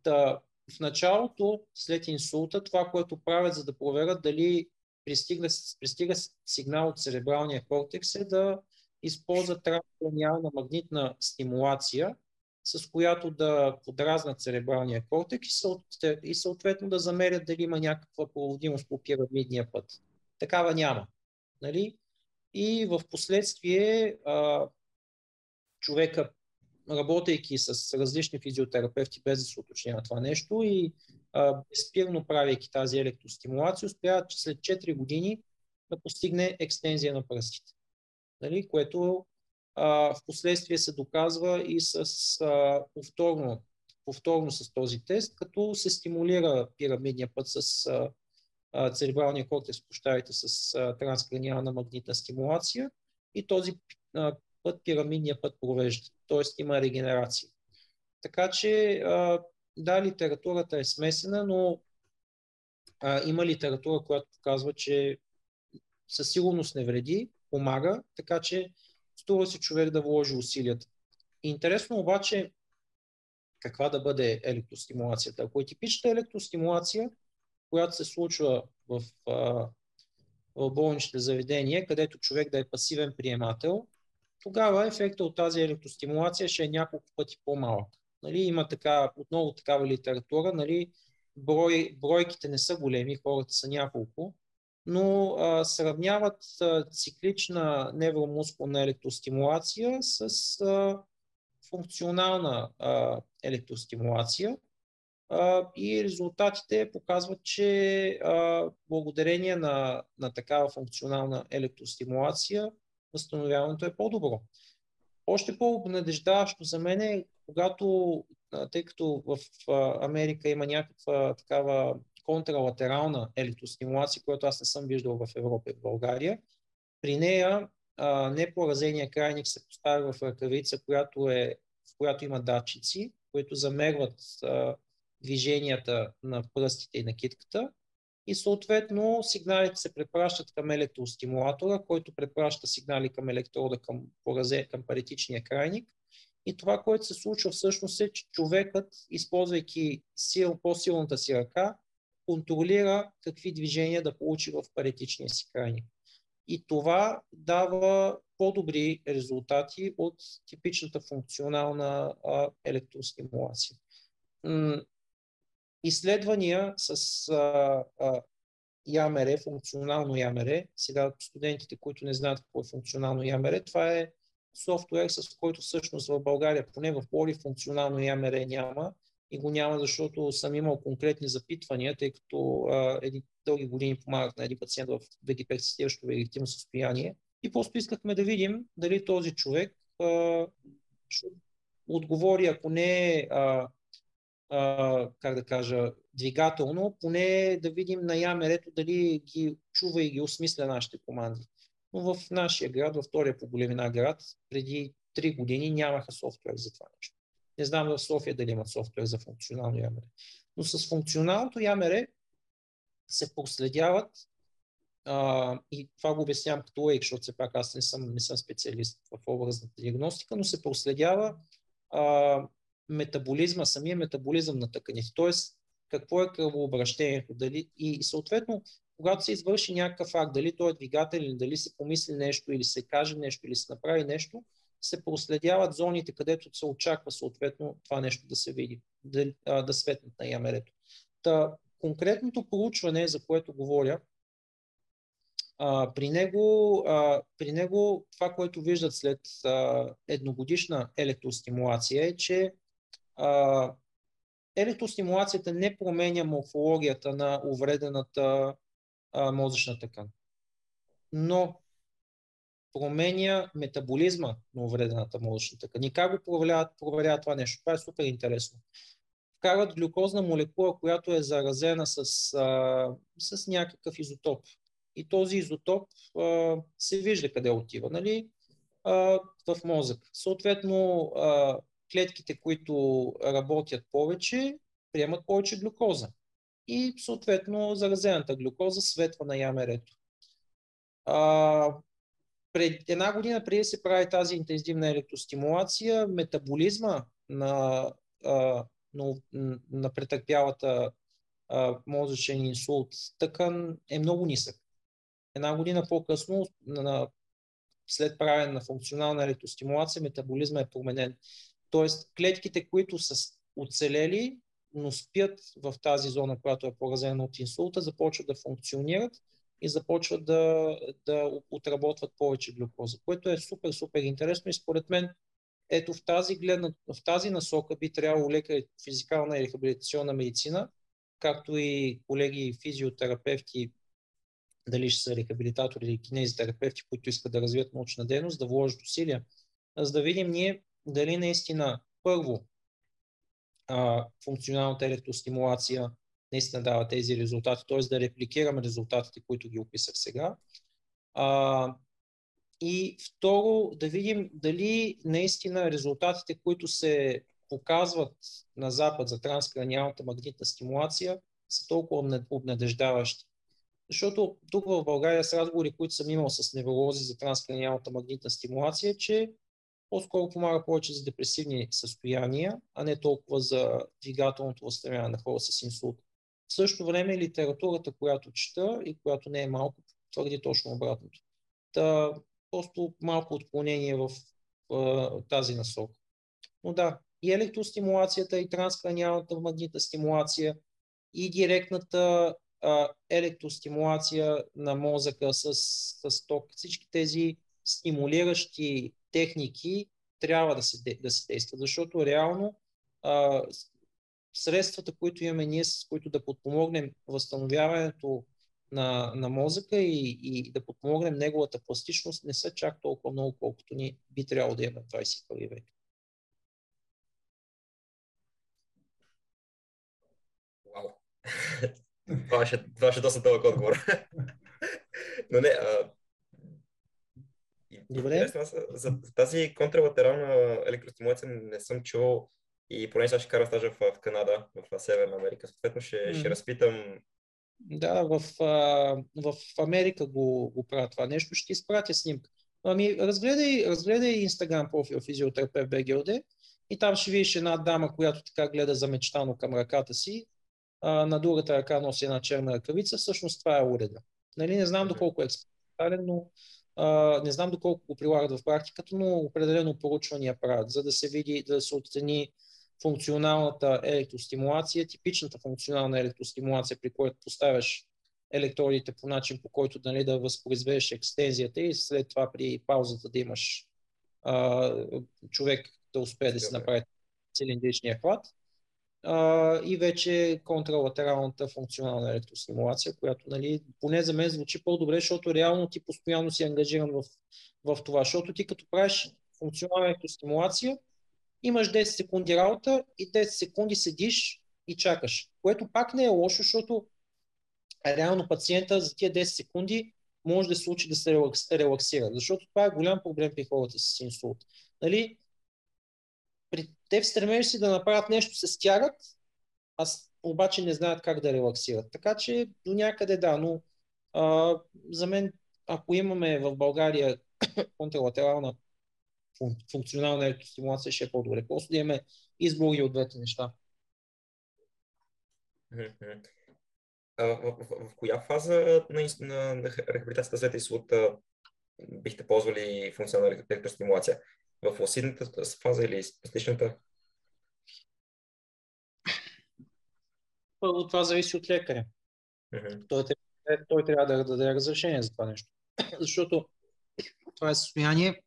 Та, в началото, след инсулта, това, което правят, за да проверят дали пристига сигнал от церебралния кортекс, е да използват транскраниална магнитна стимулация, с която да подразнат церебралния кортекс и съответно да замерят дали има някаква проводимост по пирамидния път. Такава няма. Нали? и в последствие човека, работейки с различни физиотерапевти, без да се уточнява това нещо и безспирно правейки тази електростимулация, успяват след 4 години да постигне екстензия на пръстите, нали? Което в последствие се доказва и с повторно с този тест, като се стимулира пирамидния път с церебралния кортекс, с транскраниална магнитна стимулация и този път, пирамидния път провежда, т.е. има регенерация. Така че, да, литературата е смесена, но има литература, която показва, че със сигурност не вреди, помага, така че струва се човек да вложи усилията. Интересно обаче, каква да бъде електростимулацията? Ако е типичната електростимулация, която се случва в болничните заведения, където човек да е пасивен приемател, тогава ефектът от тази електростимулация ще е няколко пъти по-малък. Нали, има отново такава литература, нали, бройките не са големи, хората са няколко, но сравняват циклична невромускулна електростимулация с функционална електростимулация и резултатите показват, че благодарение на такава функционална електростимулация възстановяването е по-добро. Още по-обнадеждаващо за мен е, когато, тъй като в Америка има някаква такава контралатерална електростимулация, която аз не съм виждал в Европа и в България, при нея непоразения крайник се поставя в ръкавица, в която има датчици, които замерват движенията на пръстите и на китката и съответно сигналите се препращат към електростимулатора, който препраща сигнали към електрода, към паритичния крайник. И това, което се случва всъщност е, че човекът, използвайки по-силната си ръка, контролира какви движения да получи в паритичния си крайник. И това дава по-добри резултати от типичната функционална електростимулация. Изследвания с ЯМР, функционално ЯМР, сега студентите, които не знаят какво е функционално ЯМР, това е софтуер, с който всъщност в България, поне в Пловдив, функционално ЯМР няма и го няма, защото съм имал конкретни запитвания, тъй като дълги години помагах на един пациент в вегетативно вегетативно състояние и просто искахме да видим дали този човек ще отговори, ако не двигателно, поне да видим на ямерето дали ги чува и ги осмисля нашите команди. Но в нашия град, във втория по големина град, преди 3 години нямаха софтуер за това нещо. Не знам в София дали имат софтуер за функционално ямере. Но с функционалното ямере се проследяват и това го обяснявам като лайк, защото все пак аз не съм специалист в образната диагностика, но се проследява самия метаболизъм на тъканите, т.е. какво е кръвообращението, дали и съответно, когато се извърши някакъв акт, дали той е двигателен, дали се помисли нещо или се каже нещо или се направи нещо, се проследяват зоните, където се очаква съответно това нещо да се види, да светнат на ямерето. Конкретното проучване, за което говоря, при него това, което виждат след едногодишна електростимулация е, че електростимулацията не променя морфологията на увредената мозъчна тъкан, но променя метаболизма на увредената мозъчна тъкан. И как го проверяват това нещо? Това е супер интересно. Вкарват глюкозна молекула, която е заразена с някакъв изотоп. И този изотоп се вижда къде отива, нали? В мозък. Съответно, клетките, които работят повече, приемат повече глюкоза. И съответно, заразената глюкоза светва на ямерето. Пред 1 година преди се прави тази интензивна електростимулация, метаболизма на претърпялата мозъчен инсулт тъкан е много нисък. 1 година по-късно, след правене на функционална електростимулация, метаболизма е променен. Тоест клетките, които са оцелели, но спят в тази зона, която е поразена от инсулта, започват да функционират и започват да отработват повече глюкоза, което е супер, супер интересно и според мен ето в тази насока би трябвало лекари по физикална и рехабилитационна медицина, както и колеги физиотерапевти, дали ще са рехабилитатори или кинезитерапевти, които искат да развият научна дейност, да вложат усилия, за да видим ние дали наистина първо функционалната електростимулация наистина дава тези резултати, т.е. да репликираме резултатите, които ги описах сега. И второ, да видим дали наистина резултатите, които се показват на Запад за транскраниалната магнитна стимулация, са толкова обнадеждаващи. Защото тук в България с разговори, които съм имал с невролози за транскраниалната магнитна стимулация, че по-скоро помага повече за депресивни състояния, а не толкова за двигателното възстановяване на хора с инсулт. В същото време литературата, която чета и която не е малко, твърди точно обратното. Та, просто малко отклонение в тази насока. Но да, и електростимулацията, и транскраниалната магнитна стимулация, и директната електростимулация на мозъка с ток, всички тези стимулиращи техники трябва да се действат, защото реално средствата, които имаме ние, с които да подпомогнем възстановяването на мозъка и да подпомогнем неговата пластичност, не са чак толкова много, колкото ни би трябвало да имаме в 21 век. Вау! Това ще доста дълъг отговор. Но не... Добре. За тази контралатерална електростимулация не съм чувал и поне сега ще кара стажа в Канада, в Северна Америка. Съответно ще разпитам. Да, в Америка го правя това нещо. Ще изпратя снимка. Ами, разгледай Instagram профил физиотерапевт БГЛД и там ще видиш една дама, която така гледа замечтано към ръката си. На другата ръка носи една черна ръкавица. Всъщност това е уреда. Нали? Не знам доколко е експериментален, но не знам доколко го прилагат в практиката, но определено поручвания правят, за да се види, да се оцени функционалната електростимулация, типичната функционална електростимулация, при която поставяш електродите по начин, по който да възпроизведеш екстензията и след това при паузата да имаш човек да успее да си направи цилиндричния хват. И вече контралатералната функционална електростимулация, която поне за мен звучи по-добре, защото реално ти постоянно си ангажиран в това, защото ти като правиш функционална електростимулация, имаш 10 секунди работа и 10 секунди седиш и чакаш, което пак не е лошо, защото реално пациента за тия 10 секунди може да се учи да се релаксира, защото това е голям проблем при хората с инсулт. Те в стремежа си да направят нещо, се стягат, а обаче не знаят как да релаксират. Така че до някъде да, но за мен, ако имаме в България контралатерална функционална електростимулация, ще е по-добре. Просто да имаме избори от двете неща. В коя фаза на рехабилитацията след инсулта бихте ползвали функционална електростимулация? В лосидната фаза или спастичната? Първо, това зависи от лекаря. Той трябва да даде разрешение за това нещо. Защото това е състояние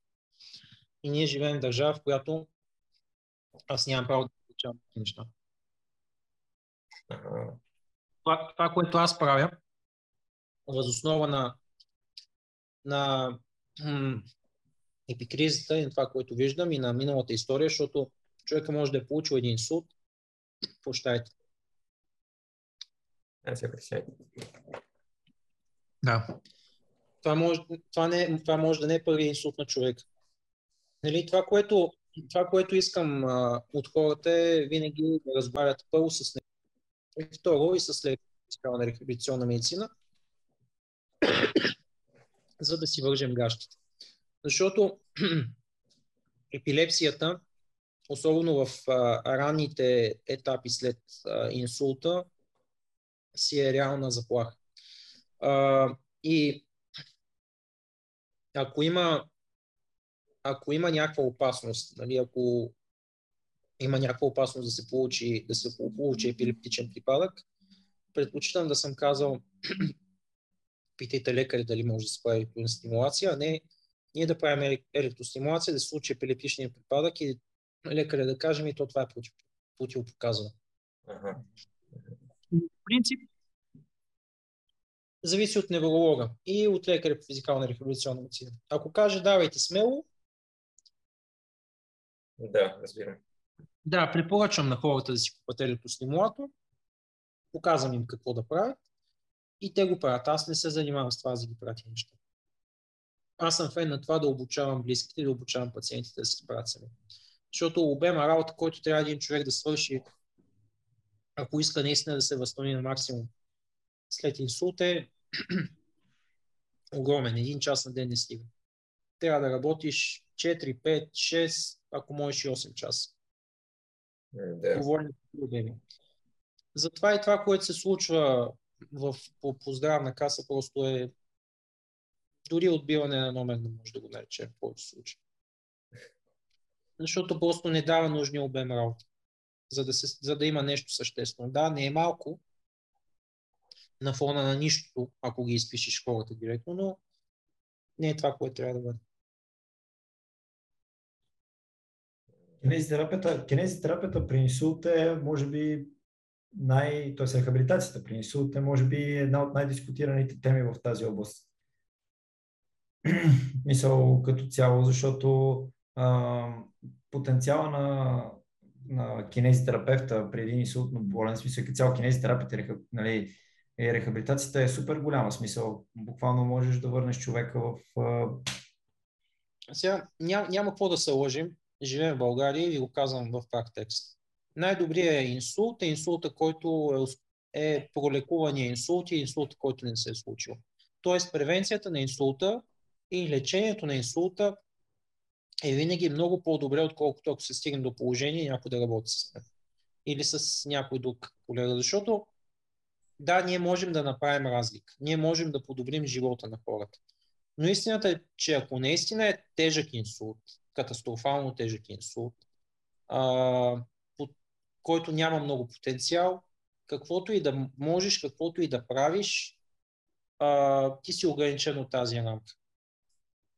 и ние живеем в държава, в която аз нямам право да получавам неща. Това, което аз правя, възоснова на епикризата и на това, което виждам и на миналата история, защото човека може да е получил един инсулт. Прощайте. Да. Това може да не е първи инсулт на човека. Това, което искам от хората е винаги да разбавят първо с нея, второ и с лекарна рехабилитационна медицина, за да си вържем гащите. Защото епилепсията, особено в ранните етапи след инсулта, си е реална заплаха. И ако има някаква опасност, ако има някаква опасност да се получи епилептичен припадък, предпочитам да съм казал питайте лекаря дали може да се прави електростимулация, а не ние да правим електростимулация, да се случи епилептичния припадък и лекаря да кажем и то това е противопоказано. Ага. В принцип, зависи от невролога и от лекаря по физикална рехабилитационна медицина. Ако каже давайте смело, да, разбирам. Да, препоръчвам на хората да си купат електростимулатор, показвам им какво да правят и те го правят. Аз не се занимавам с това, за да ги пратя неща. Аз съм фен на това да обучавам близките, да обучавам пациентите да се справят сами. Защото обема работа, който трябва един човек да свърши, ако иска наистина да се възстанови на максимум след инсулт е огромен. 1 час на ден не стига. Трябва да работиш 4, 5, 6, ако можеш и 8 часа. Yeah. Затова и това, което се случва по здравна каса, просто е дори отбиване на номер, не може да го нарече в повече случаи. Защото просто не дава нужния обем работа, за да има нещо съществено. Да, не е малко на фона на нищото, ако ги изпишеш хората директно, но не е това, което трябва да бъде. Кинезитерапията при инсулт е, може би, т.е. рехабилитацията при инсулт е, може би, една от най-дискутираните теми в тази област. Мисъл като цяло, защото потенциала на кинезитерапевта при един инсултно болен, смисъл като цяло кинезитерапията, нали, рехабилитацията е супер голяма, смисъл. Буквално можеш да върнеш човека в... Сега няма какво да се лъжим. Живеем в България и ви го казвам в прак текст. Най-добрият инсулт е инсулта, който е пролекувания инсулт и инсулта, който не се е случил. Тоест превенцията на инсулта и лечението на инсулта е винаги много по-добре, отколкото ако се стигне до положение някой да работи с мен. Или с някой друг колега. Защото да, ние можем да направим разлика. Ние можем да подобрим живота на хората. Но истината е, че ако наистина е тежък инсулт, катастрофално тежък инсулт, който няма много потенциал, каквото и да можеш, каквото и да правиш, ти си ограничен от тази рамка.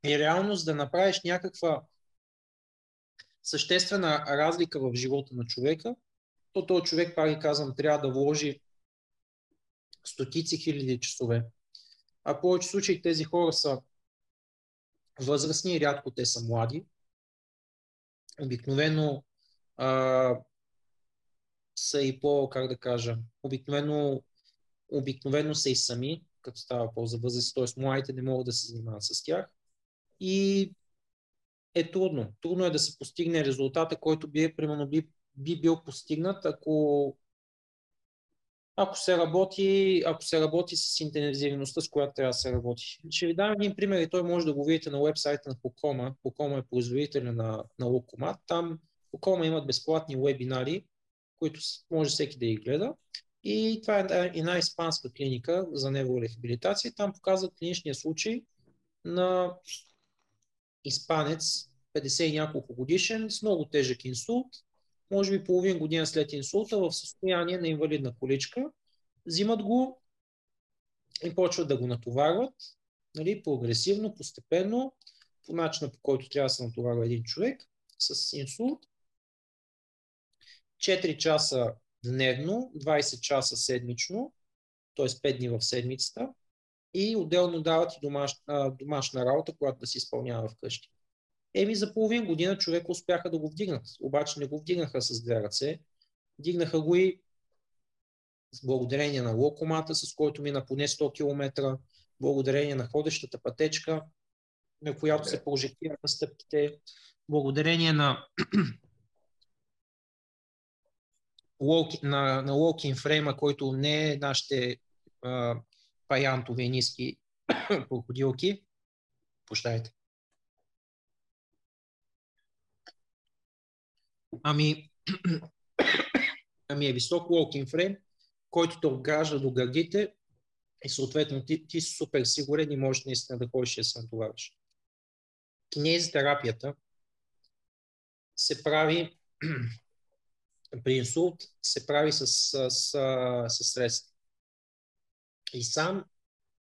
И реално, за да направиш някаква съществена разлика в живота на човека, то този човек, пак и казвам, трябва да вложи стотици хиляди часове. А в повече случаи тези хора са възрастни, рядко те са млади. Обикновено са и обикновено са и сами, като става въпрос за възраст, т.е. младите не могат да се занимават с тях. И е трудно. Трудно е да се постигне резултата, който би бил постигнат, ако се работи с интензивността, с която трябва да се работи. Ще ви дам един пример и той може да го видите на уебсайта на Hocoma. Hocoma е производителя на Лукомат. Там Hocoma имат безплатни вебинари, които може всеки да ги гледа. И това е една испанска клиника за неврорехабилитация. Там показват клиничния случай на испанец, 50 и няколко годишен, с много тежък инсулт. Може би половин година след инсулта, в състояние на инвалидна количка, взимат го и почват да го натоварват, нали, прогресивно, постепенно, по начина, по който трябва да се натоварва един човек с инсулт. 4 часа дневно, 20 часа седмично, т.е. 5 дни в седмицата, и отделно дават и домашна работа, която да се изпълнява вкъщи. За половин година човек успяха да го вдигнат, обаче не го вдигнаха с 2 ръце. Вдигнаха го и благодарение на локомата, с който мина поне 100 км, благодарение на ходещата пътечка, на която се прожектира на стъпките, благодарение на локин фрейма, който не е нашите паянтови ниски проходилки. Прощайте. Ами е висок walking frame, който те обгражда до гърдите и съответно ти си супер сигурен и можеш наистина да ходиш и да се натовариш. Кинезитерапията се прави при инсулт, се прави с средства. И сам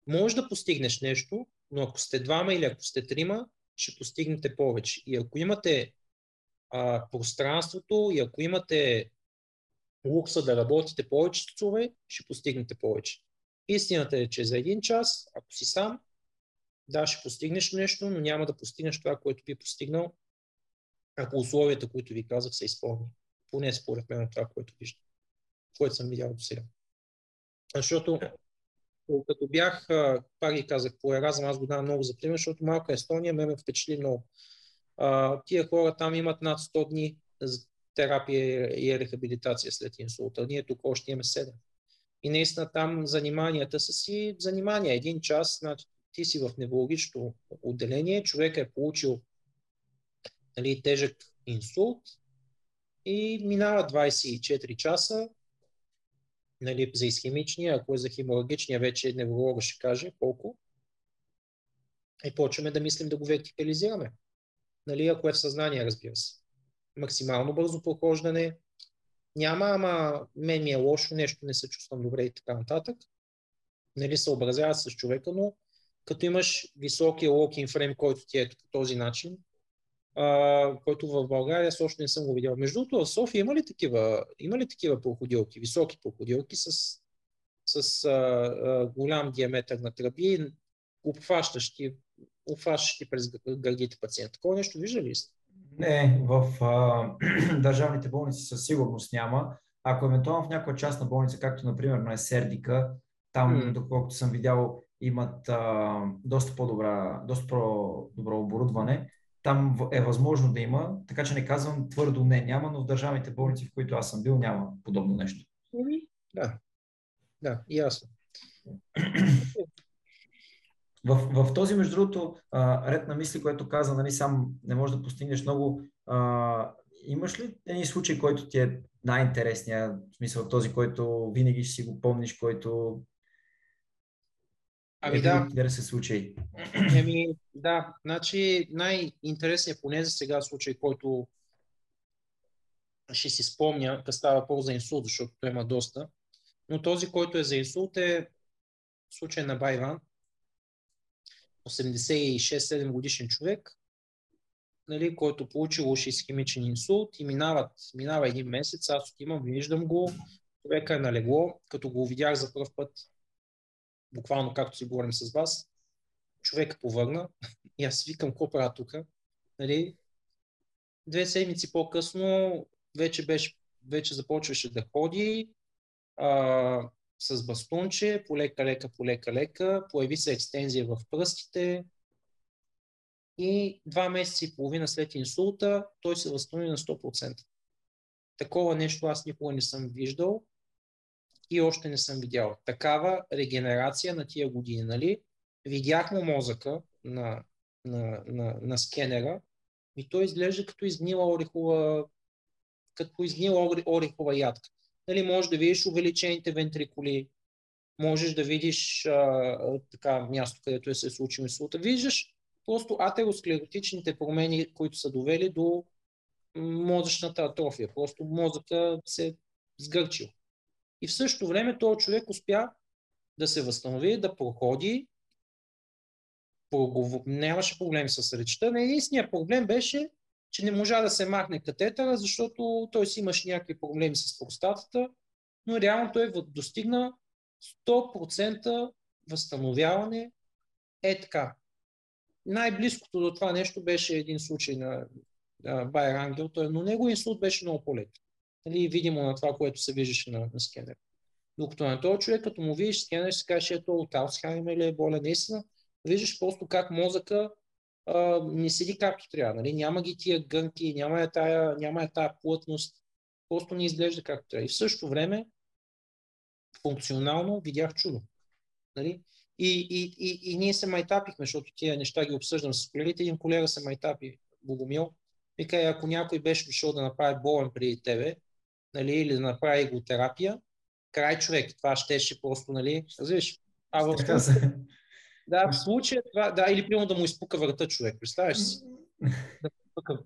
Може да постигнеш нещо, но ако сте двама или ако сте трима, ще постигнете повече. И ако имате пространството и ако имате лукса да работите повече часове, ще постигнете повече. Истината е, че за един час, ако си сам, да, ще постигнеш нещо, но няма да постигнеш това, което би постигнал, ако условията, които ви казах, са изпълнени. Поне според мен това, което виждам, което съм видял до сега. Защото, като бях, пак ги казах, по Еразъм, аз го давам много за пример, защото малка Естония ме впечатли много. Тия хора там имат над 100 дни за терапия и рехабилитация след инсулта. Ние тук още имаме 7. И наистина там заниманията са си занимания. Един час, значи, ти си в неврологично отделение, човек е получил тежък инсулт и минава 24 часа за исхемичния, ако е за хеморагичния, вече невролога ще каже колко. И почваме да мислим да го вертикализираме. Ако е в съзнание, разбира се. Максимално бързо прохождане. Няма, ама мен ми е лошо, нещо не се чувствам добре и така нататък. Съобразяват с човека, но като имаш високия локин фрейм, който ти е по този начин, който в България също не съм го видял. Между другото, в София има ли такива проходилки, високи проходилки с голям диаметър на тръби, обхващащи през гърдите пациент. Такова нещо виждали ли сте? Не, в държавните болници със сигурност няма. Ако евентуално в някоя частна болница, както например на Сердика, там, доколкото съм видял, имат доста по-добро оборудване. Там е възможно да има, така че не казвам твърдо не, няма, но в държавните болници, в които аз съм бил, няма подобно нещо. Да, ясно. В този, между другото, ред на мисли, което каза, сам не можеш да постигнеш много, имаш ли един случай, който ти е най-интересният, в смисъл този, който винаги ще си го помниш, който... Значи най-интересният поне за сега случай, който ще си спомня, като става по-за инсулт, защото той има доста, но този, който е за инсулт, е случай на Байван, 86-7 годишен човек, който получил уши исхемичен инсулт и минава един месец, аз отивам, виждам го, човека е налегло, като го видях за пръв път, буквално както си говорим с вас, човек повърна и аз викам, какво правя тук? Две седмици по-късно вече започваше да ходи с бастунче, полека-лека, появи се екстензия в пръстите и 2 месеца и половина след инсулта той се възстанови на 100%. Такова нещо аз никога не съм виждал и още не съм видял. Такава регенерация на тия години, Видях му мозъка на скенера и той изглежда като изгнила орехова ядка. Може да видиш увеличените вентрикули, можеш да видиш място, където се е случил инсулта. Виждаш просто атеросклеротичните промени, които са довели до мозъчната атрофия. Просто мозъка се е сгърчил. И в същото време този човек успя да се възстанови, да проходи, нямаше проблем с речта. Единственият проблем беше, че не можа да се махне катетъра, защото той си имаше някакви проблеми с простатата, но реално той достигна 100% възстановяване. Така. Най-близкото до това нещо беше един случай на Байер Ангел, но неговият инсулт беше много по-лек. Видимо на това, което се виждаше на скенер. Докато на този човек, като му видиш скенер, ще кажеш, ето от Алцхаймер или е болен, наистина, виждаш просто как мозъка не седи както трябва. Няма ги тия гънки, няма я тая плътност, просто не изглежда както трябва. И в същото време функционално видях чудо. И ние се майтапихме, защото тия неща ги обсъждам с колегите. Един колега се майтапи, Богомил, и каже, ако някой беше дошъл да направи болен преди тебе, или да направи иглотерапия, край човек, това щеше просто, развиш. Да, в случая това, или примерно да му изпука врата човек, представяш си?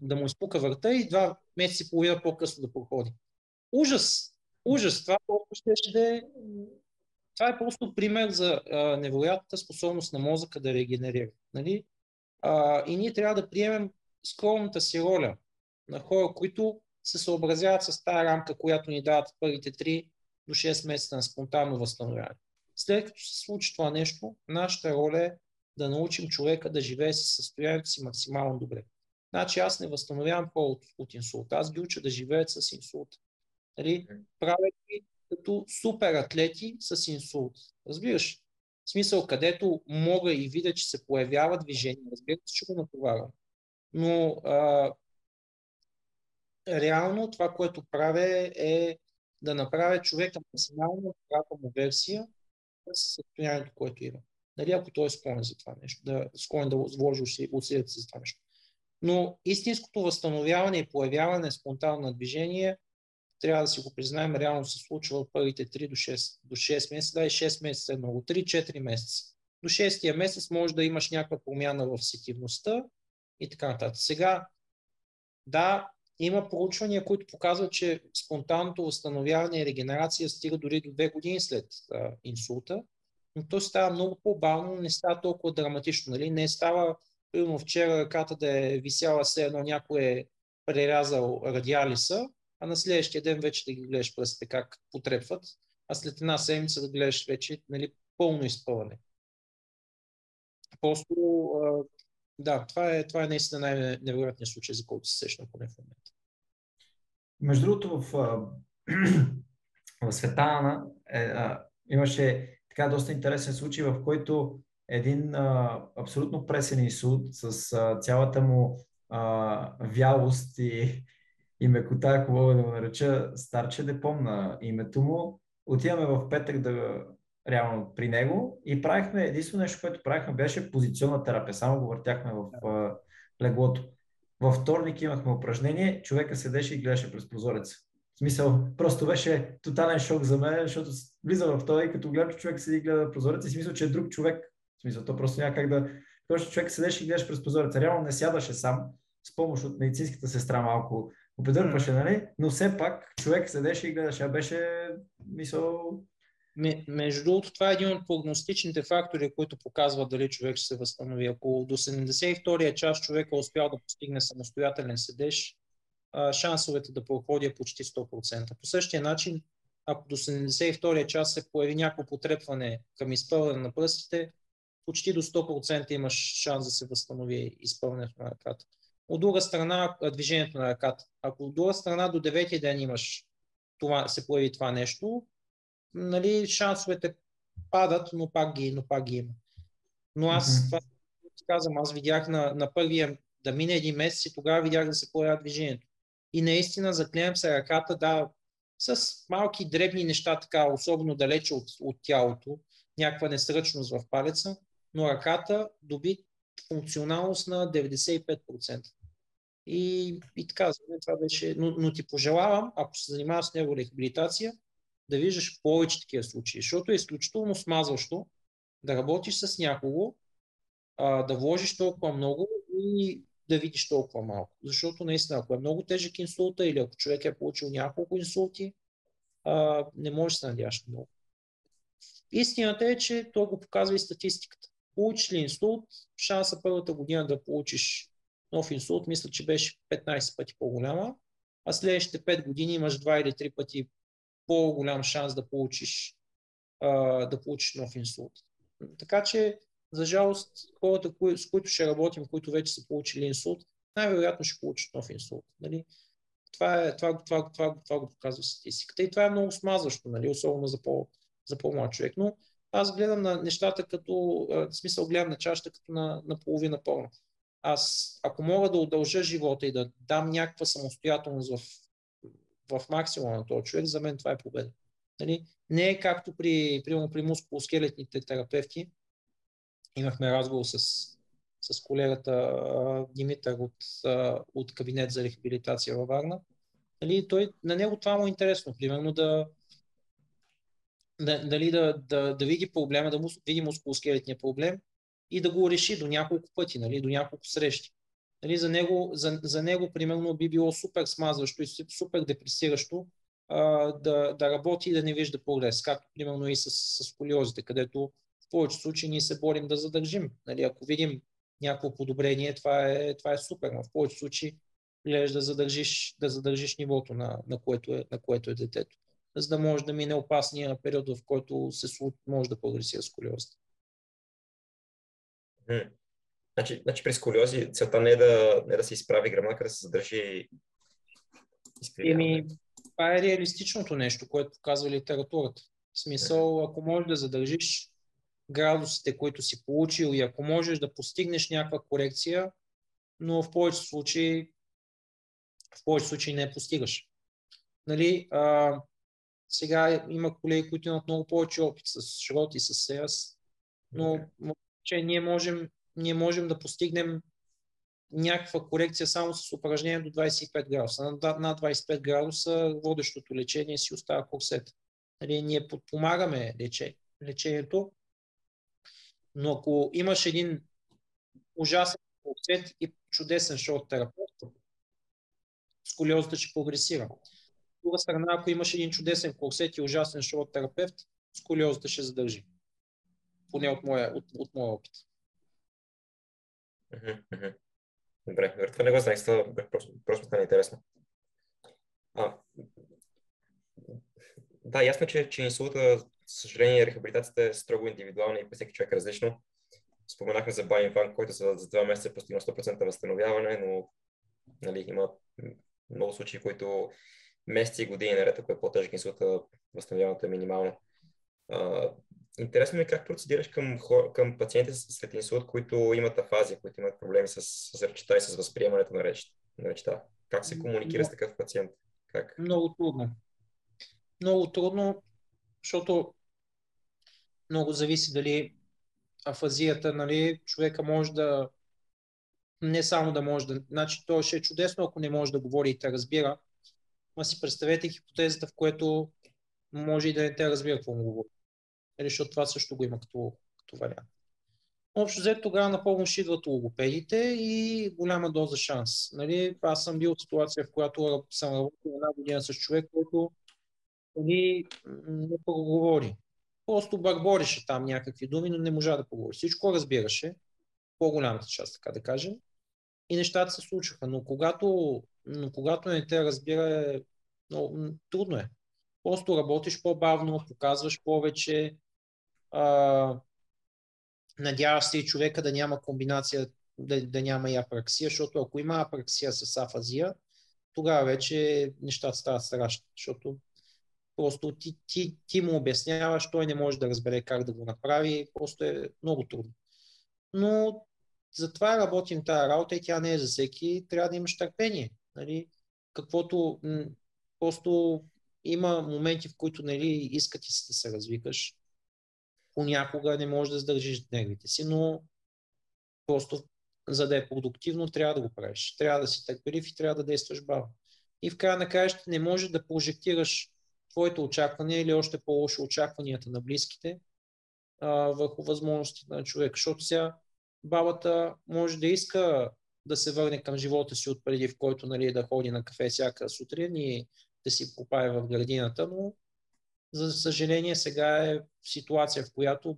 Да му изпука врата и 2 месеца и половина по-късно да проходи. Ужас! Това толкова щеше да е Това е просто пример за невероятната способност на мозъка да регенерира. Нали? И ние трябва да приемем скромната си роля на хора, които се съобразяват с тази рамка, която ни дават първите 3 до 6 месеца на спонтанно възстановяване. След като се случи това нещо, нашата роля е да научим човека да живее със състоянието си максимално добре. Значи аз не възстановявам хора от инсулт, аз ги уча да живеят с инсулт. Нали? Правят ги като супер атлети с инсулт. Разбираш? В смисъл, където мога и видя, че се появява движение, разбира се, че го натоварвам. Но реално това, което правя, е да направя човека максимално правилната му версия с състоянието, което има. Нали, ако той е склонен за това нещо, склонен да вложи усилията си за това нещо. Но истинското възстановяване и появяване на спонтанно движение, трябва да си го признаем, реално се случва от първите 3 до 6 месеца, да и 6 месеца е много, 3-4 месеца. До 6-тия месец може да имаш някаква промяна в сетивността и така нататък. Сега, да, има проучвания, които показват, че спонтанното възстановяване и регенерация стига дори до 2 години след инсулта, но то става много по-бавно, не става толкова драматично. Нали? Не става, примерно вчера ръката да е висяла все едно, някой е прерязал радиалиса, а на следващия ден вече да ги гледаш пръстите как потрепват, а след една седмица да гледаш вече, нали, пълно изпълнение. Просто, да, това е наистина най-невероятният случай, за който се сещам поне в момента. Между другото, в Светана имаше така доста интересен случай, в който един абсолютно пресен инсулт с цялата му вялост и мекота, ако мога да го нареча, старче, да помна името му. Отиваме в петък реално при него и правихме, единствено нещо, което правихме, беше позиционна терапия. Само го въртяхме в леглото. Във вторник имахме упражнение, човека седеше и гледаше през прозореца. В смисъл, просто беше тотален шок за мен, защото влизам в този и като гледам, че човек седи и гледа прозореца и смисъл, че е друг човек. В смисъл, то просто няма как да... Просто човек седеше и гледаше през прозореца. Реално не сядаше сам, с помощ от медицинската сестра малко опедърпаше, нали? Но все пак човек седеше и гледаше, а беше мисъл... Между другото, това е един от прогностичните фактори, които показват дали човек ще се възстанови. Ако до 72-я час човека е успял да постигне самостоятелен седеж, шансовете да проходи е почти 100%. По същия начин, ако до 72-я час се появи някакво потрепване към изпълнение на пръстите, почти до 100% имаш шанс да се възстанови изпълнението на ръката. От друга страна, движението на ръката. Ако от друга страна до 9-ти ден имаш се появи това нещо, нали, шансовете падат, но пак ги има. Но аз това казвам, аз видях на първия да мине един месец и тогава видях да се появява движението. И наистина заклевам се ръката, да, с малки дребни неща, така, особено далече от тялото, някаква несръчност в палеца, но ръката доби функционалност на 95%. И така, това беше, но ти пожелавам, ако се занимаваш с неврорехабилитация, да виждаш повече такива случаи, защото е изключително смазващо да работиш с някого, да вложиш толкова много и да видиш толкова малко. Защото наистина, ако е много тежък инсулта или ако човек е получил няколко инсулти, не можеш да се надяваш много. Истината е, че то го показва и статистиката. Получиш ли инсулт, шанса първата година да получиш нов инсулт, мисля, че беше 15 пъти по-голяма, а следващите 5 години имаш 2 или 3 пъти по-голям шанс да получиш нов инсулт. Така че, за жалост, хората, с които ще работим, които вече са получили инсулт, най-вероятно ще получат нов инсулт. Нали? Това го показва статистиката. И това е много смазващо, нали? Особено за по-млад човек. Но аз гледам на нещата като, в смисъл, гледам на чашата като на половина пълна. Аз, ако мога да удължа живота и да дам някаква самостоятелност в максимума на този човек, за мен това е победа. Нали? Не е както при мускулоскелетните терапевти. Имахме разговор с колегата Димитър от кабинет за рехабилитация във Варна. Нали? На него това му е интересно, примерно да види проблема, да види мускулоскелетния проблем и да го реши до няколко пъти, нали? До няколко срещи. Нали, за него, примерно, би било супер смазващо и супер депресиращо, да работи и да не вижда прогрес, както примерно и с сколиозите, където в повечето случаи ние се борим да задържим. Нали, ако видим някакво подобрение, това е супер, но в повечето случаи гледаш да задържиш нивото, на което е детето, за да може да мине опасния период, в който може да прогресира сколиозите. Значи при сколиози целта не е да се изправи гръбнака, да се задържи изкривяване. Това е реалистичното нещо, което показва литературата. В смисъл, ако можеш да задържиш градусите, които си получил, и ако можеш да постигнеш някаква корекция, но в повечето случаи не постигаш. Нали, сега има колеги, които имат много повече опит с широт и с сераз, но че ние можем да постигнем някаква корекция само с упражнение до 25 градуса. Над 25 градуса водещото лечение си остава корсет. Нали, ние подпомагаме лечението, но ако имаш един ужасен корсет и чудесен шорт терапевт, сколиозата ще прогресира. От друга страна, ако имаш един чудесен корсет и ужасен шорт терапевт, сколиозата ще задържи. Поне от моя опит. Добре, това не го знаех, просто стана интересно. Да, ясно, че инсулта, съжаление, рехабилитацията е строго индивидуална и при всеки човек различно. Споменахме за Байн Ван, който за 2 месеца постигна 100% възстановяване, но нали, има много случаи, които месеци и години наред, ако е по-тежък инсулта, възстановяването е минимално. Интересно ми е как процедираш към пациенти след инсулт, които имат афазия, които имат проблеми с речта и с възприемането на речта. Как се комуникира с такъв пациент? Как? Много трудно. Много трудно, защото много зависи дали афазията, нали, човека може да... Не само да може да... Значи, то ще е чудесно, ако не може да говори и те разбира. Ма си представете хипотезата, в което може и да не те разбира какво му говори. Защото това също го има като вариант. Общо взето тогава на помощ идват логопедите и голяма доза шанс. Нали? Аз съм бил в ситуация, в която съм работил 1 година с човек, който не проговори. Просто бърбореше там някакви думи, но не можа да проговори. Всичко разбираше, по-голямата част, така да кажем, и нещата се случваха. Но когато не те разбира, трудно е. Просто работиш по-бавно, показваш повече, надяваш се и човека да няма комбинация, да няма и апраксия, защото ако има апраксия с афазия, тогава вече нещата стават страшни, защото просто ти му обясняваш, той не може да разбере как да го направи, просто е много трудно. Но затова работим тая работа и тя не е за всеки, трябва да имаш търпение. Нали? Каквото просто... Има моменти, в които иска ти си да се развикаш. Понякога не можеш да задържиш нервите си, но просто за да е продуктивно, трябва да го правиш. Трябва да си търпелив и трябва да действаш бавно. И в края на краища не можеш да прожектираш твоите очаквания или още по-лошо очакванията на близките върху възможностите на човек. Защото сега бабата може да иска да се върне към живота си отпреди, в който да ходи на кафе всяка сутрин и да си копае в градината, но за съжаление сега е ситуация, в която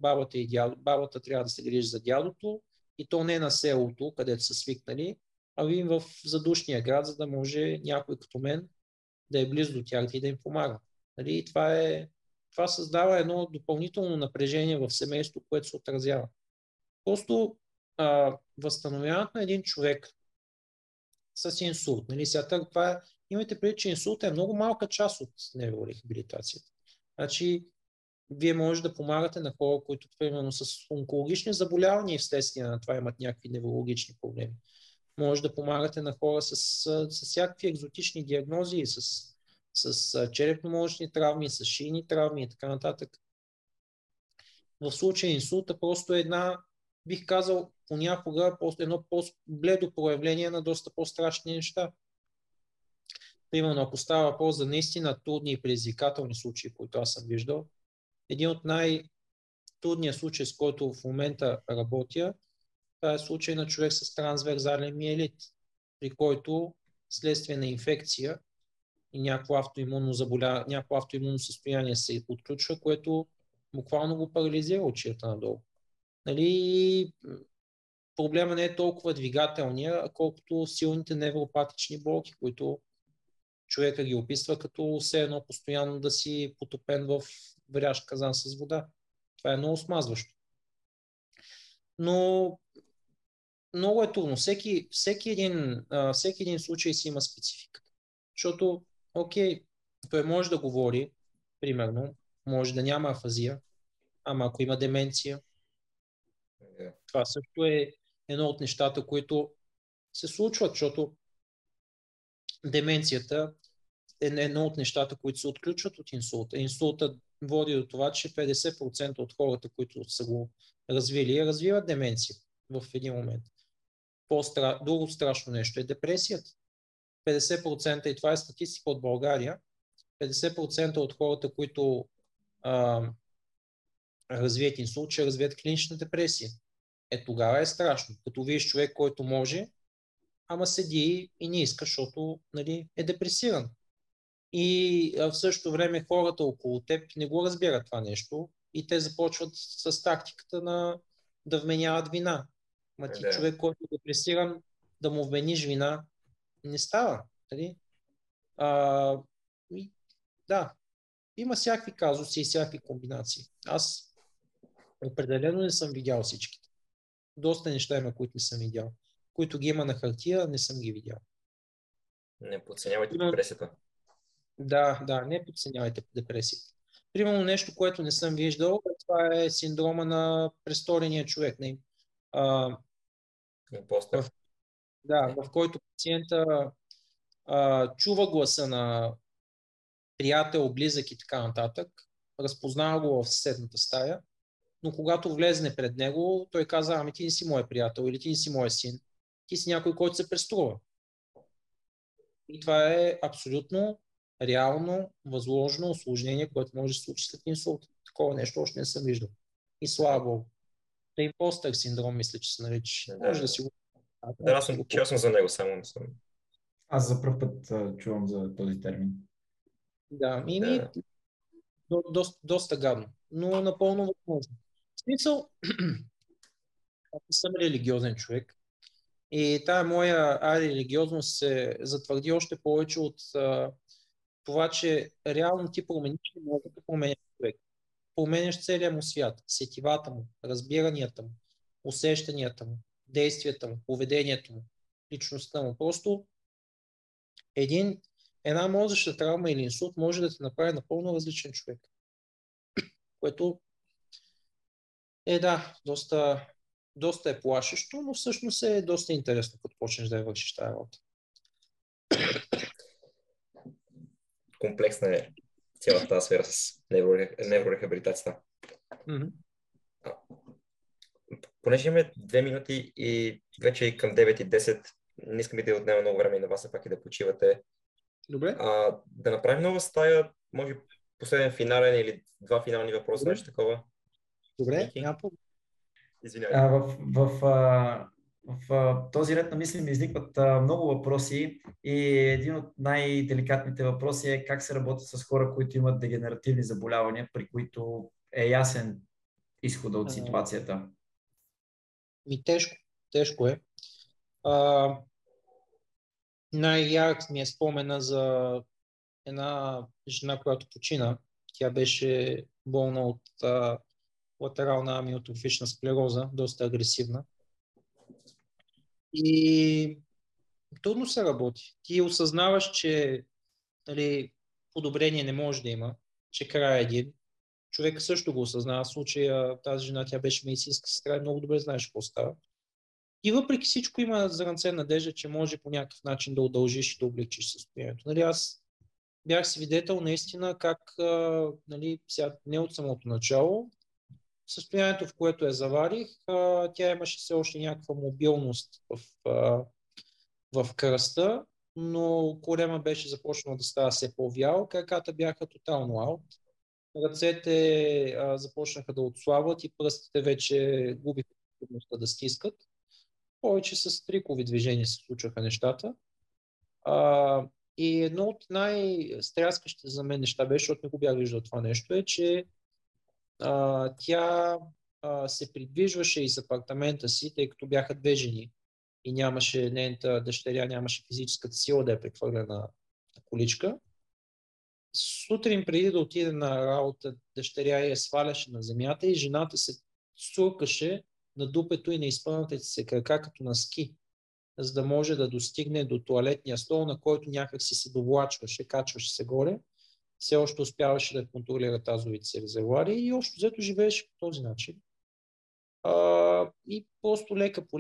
бабата трябва да се грижи за дядото и то не на селото, където са свикнали, а вим в задушния град, за да може някой като мен да е близо до тях и да им помага. Нали? Това създава едно допълнително напрежение в семейството, което се отразява. Просто възстановяването на един човек с инсулт. Нали? Сега това е... Имайте предвид, че инсулта е много малка част от неврорехабилитацията. Значи, вие може да помагате на хора, които, примерно, с онкологични заболявания и вследствие на това имат някакви неврологични проблеми. Може да помагате на хора с всякакви екзотични диагнози, с черепно-мозъчни травми, с шийни травми и така нататък. В случая инсулта просто е една, бих казал, понякога едно по-бледо проявление на доста по-страшни неща. Примерно, ако става въпрос за наистина трудни и предизвикателни случаи, които аз съм виждал, един от най-трудният случаи, с който в момента работя, това е случай на човек с трансверзален миелит, при който следствие на инфекция и някакво автоимунно състояние се отключва, което буквално го парализира от шията надолу. Нали, проблема не е толкова двигателния, колкото силните невропатични болки, които човека ги описва като все едно постоянно да си потопен в варящ казан с вода. Това е много смазващо. Но много е трудно. Всеки един случай си има спецификата. Защото, окей, той може да говори, примерно, може да няма афазия, ама ако има деменция, това също е едно от нещата, които се случват, защото деменцията е едно от нещата, които се отключват от инсулта. Инсулта води до това, че 50% от хората, които са го развили, развиват деменция в един момент. Друго страшно нещо е депресията. 50%, и това е статистика от България, 50% от хората, които развият инсулт, ще развият клинична депресия. Е, тогава е страшно. Като видиш човек, който може, ама седи и не иска, защото нали, е депресиран. И в същото време хората около теб не го разбират това нещо и те започват с тактиката на да вменяват вина. Ма ти човек, който е депресиран, да му вмениш вина, не става. Нали? Да, има всякакви казуси и всякакви комбинации. Аз определено не съм видял всичките. Доста неща има, които не съм видял. Които ги има на хартия, не съм ги видял. Не подценявайте депресията. Да, не подценявайте депресията. Примерно нещо, което не съм виждал, това е синдрома на престорения човек. В който пациента чува гласа на приятел, близък и така нататък, разпознава го в съседната стая, но когато влезне пред него, той каза, ами ти не си мой приятел или ти не си мой син, ти си някой, който се преструва. И това е абсолютно реално, възложено усложнение, което може да се случи след инсулт. Такова нещо още не съм виждал. И слава Богу. Да, импостър синдром, мисля, че се нарича. Може да си го... Да, аз съм честен за него, само не съм. Аз за пръв път чувам за този термин. Да, доста гадно, но напълно възможно. В смисъл, аз съм религиозен човек и тая моя религиозност се затвърди още повече от това, че реално ти промениш не може да променяш човек. Променяш целия му свят, сетивата му, разбиранията му, усещанията му, действията му, поведението му, личността му. Просто една мозъчна травма или инсулт може да те направи напълно различен човек. Което доста е плашещо, но всъщност е доста интересно, като почнеш да я вършиш тази работа. Комплексна е цялата тази сфера с неврорехабилитацията. Mm-hmm. Понеже имаме 2 минути и вече към 9:10, не искаме да отнема много време и на вас, пак и да почивате. Добре. Да направим нова стая, може последен финален или 2 финални въпроса, нещо такова. Добре, няма проблем. Извинявай. В този ред на мисли ми изникват много въпроси и един от най-деликатните въпроси е как се работи с хора, които имат дегенеративни заболявания, при които е ясен изхода от ситуацията. Тежко е. Най-ярък ми е спомена за една жена, която почина. Тя беше болна от латерална амиотрофична склероза, доста агресивна. И трудно се работи. Ти осъзнаваш, че подобрение не може да има, че край е един. Човек също го осъзнава. В случая тази жена, тя беше медицинска сестра и много добре знаеш какво става. И въпреки всичко има зранце надежда, че може по някакъв начин да удължиш и да облегчиш състоянието. Аз бях свидетел наистина как не от самото начало, състоянието, в което я заварих, тя имаше все още някаква мобилност в кръста, но корема беше започнала да става все по-вял, краката бяха тотално аут, ръцете започнаха да отслабват и пръстите вече губиха способността да стискат. Повече с трикови движения се случваха нещата. И едно от най-стряскащите за мен неща беше, защото не го бях виждал това нещо, е, че тя се придвижваше из апартамента си, тъй като бяха две жени и нямаше, нейната дъщеря нямаше физическата сила да я прехвърля на количка. Сутрин преди да отиде на работа, дъщеря я сваляше на земята и жената се цуркаше на дупето и на изпънатите се крака като на ски, за да може да достигне до туалетния стол, на който някак си се довлачваше, качваше се горе, все още успяваше да контролира тазовите си резервуари и общо взето живееше по този начин. И просто лека по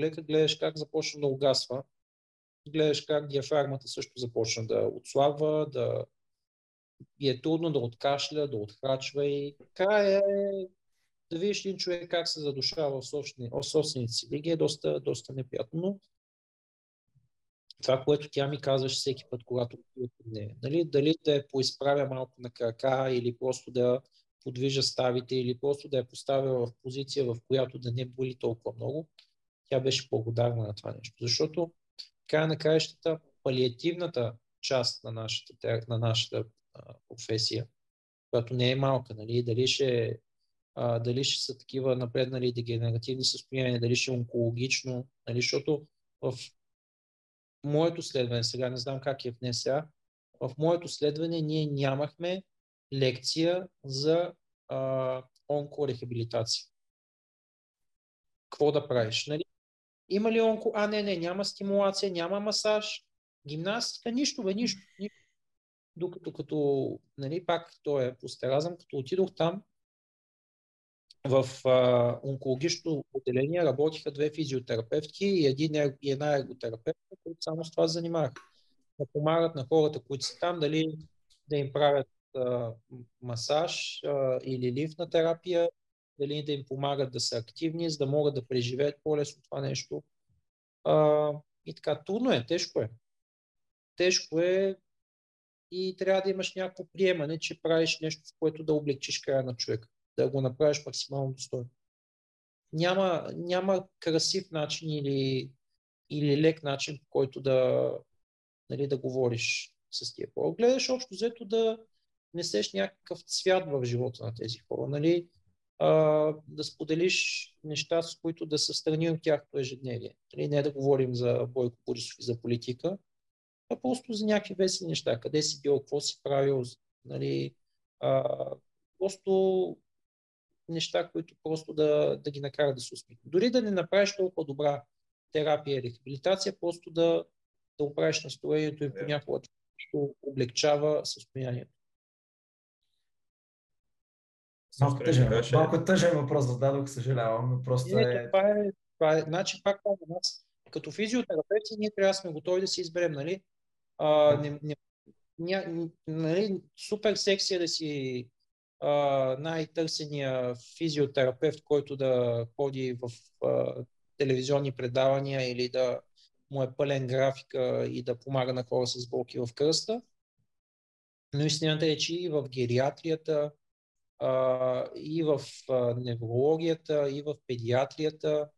лека гледаш как започна да угасва, гледаш как диафрагмата също започна да отслабва, да и е трудно да откашля, да отхрачва и края е да видиш един човек как се задушава в собствените си лиги е доста неприятно, но това, което тя ми казваше всеки път, когато отива при нея, нали, дали да я поизправя малко на крака или просто да подвижа ставите или просто да я поставя в позиция, в която да не боли толкова много, тя беше благодарна на това нещо, защото края на краищата палиативната част на нашата професия, която не е малка, нали, дали ще са такива напреднали дегенеративни състояния, дали ще е онкологично, нали, защото в моето следване, сега не знам как е в НСА, в моето следване ние нямахме лекция за онкорехабилитация. Какво да правиш? Нали? Има ли онко? Не, няма стимулация, няма масаж, гимнастика, нищо. Докато нали, пак то е постеразъм, като отидох там, в онкологичното отделение работиха две физиотерапевтки и една ерготерапевтка, които само с това се занимаваха. Да помагат на хората, които са там, дали да им правят масаж или лимфна терапия, дали да им помагат да са активни, за да могат да преживеят по-лесно това нещо. И така, трудно е, тежко е и трябва да имаш някакво приемане, че правиш нещо, с което да облегчиш края на човека, да го направиш максимално достойно. Няма красив начин или лек начин, по който да говориш с тия хора. Гледаш общо взето да внесеш някакъв цвят в живота на тези хора, нали? Да споделиш неща, с които да се страни от тяхното ежедневие. Нали? Не да говорим за Бойко Борисов и за политика, а просто за някакви весели неща. Къде си бил, какво си правил, нали? Просто неща, които просто да ги накарат да се усмихнат. Дори да не направиш толкова добра терапия и рехабилитация, просто да оправиш настроението и понякога нещо облегчава състоянието. Малко тъжен въпрос зададох, съжалявам, но просто това е. Значи пак на нас, като физиотерапевти, ние трябва да сме готови да си изберем, нали? Нали, супер секси е да си най-търсения физиотерапевт, който да ходи в телевизионни предавания или да му е пълен графика и да помага на хора с болки в кръста. Но истината е, че и в гериатрията, и в неврологията, и в педиатрията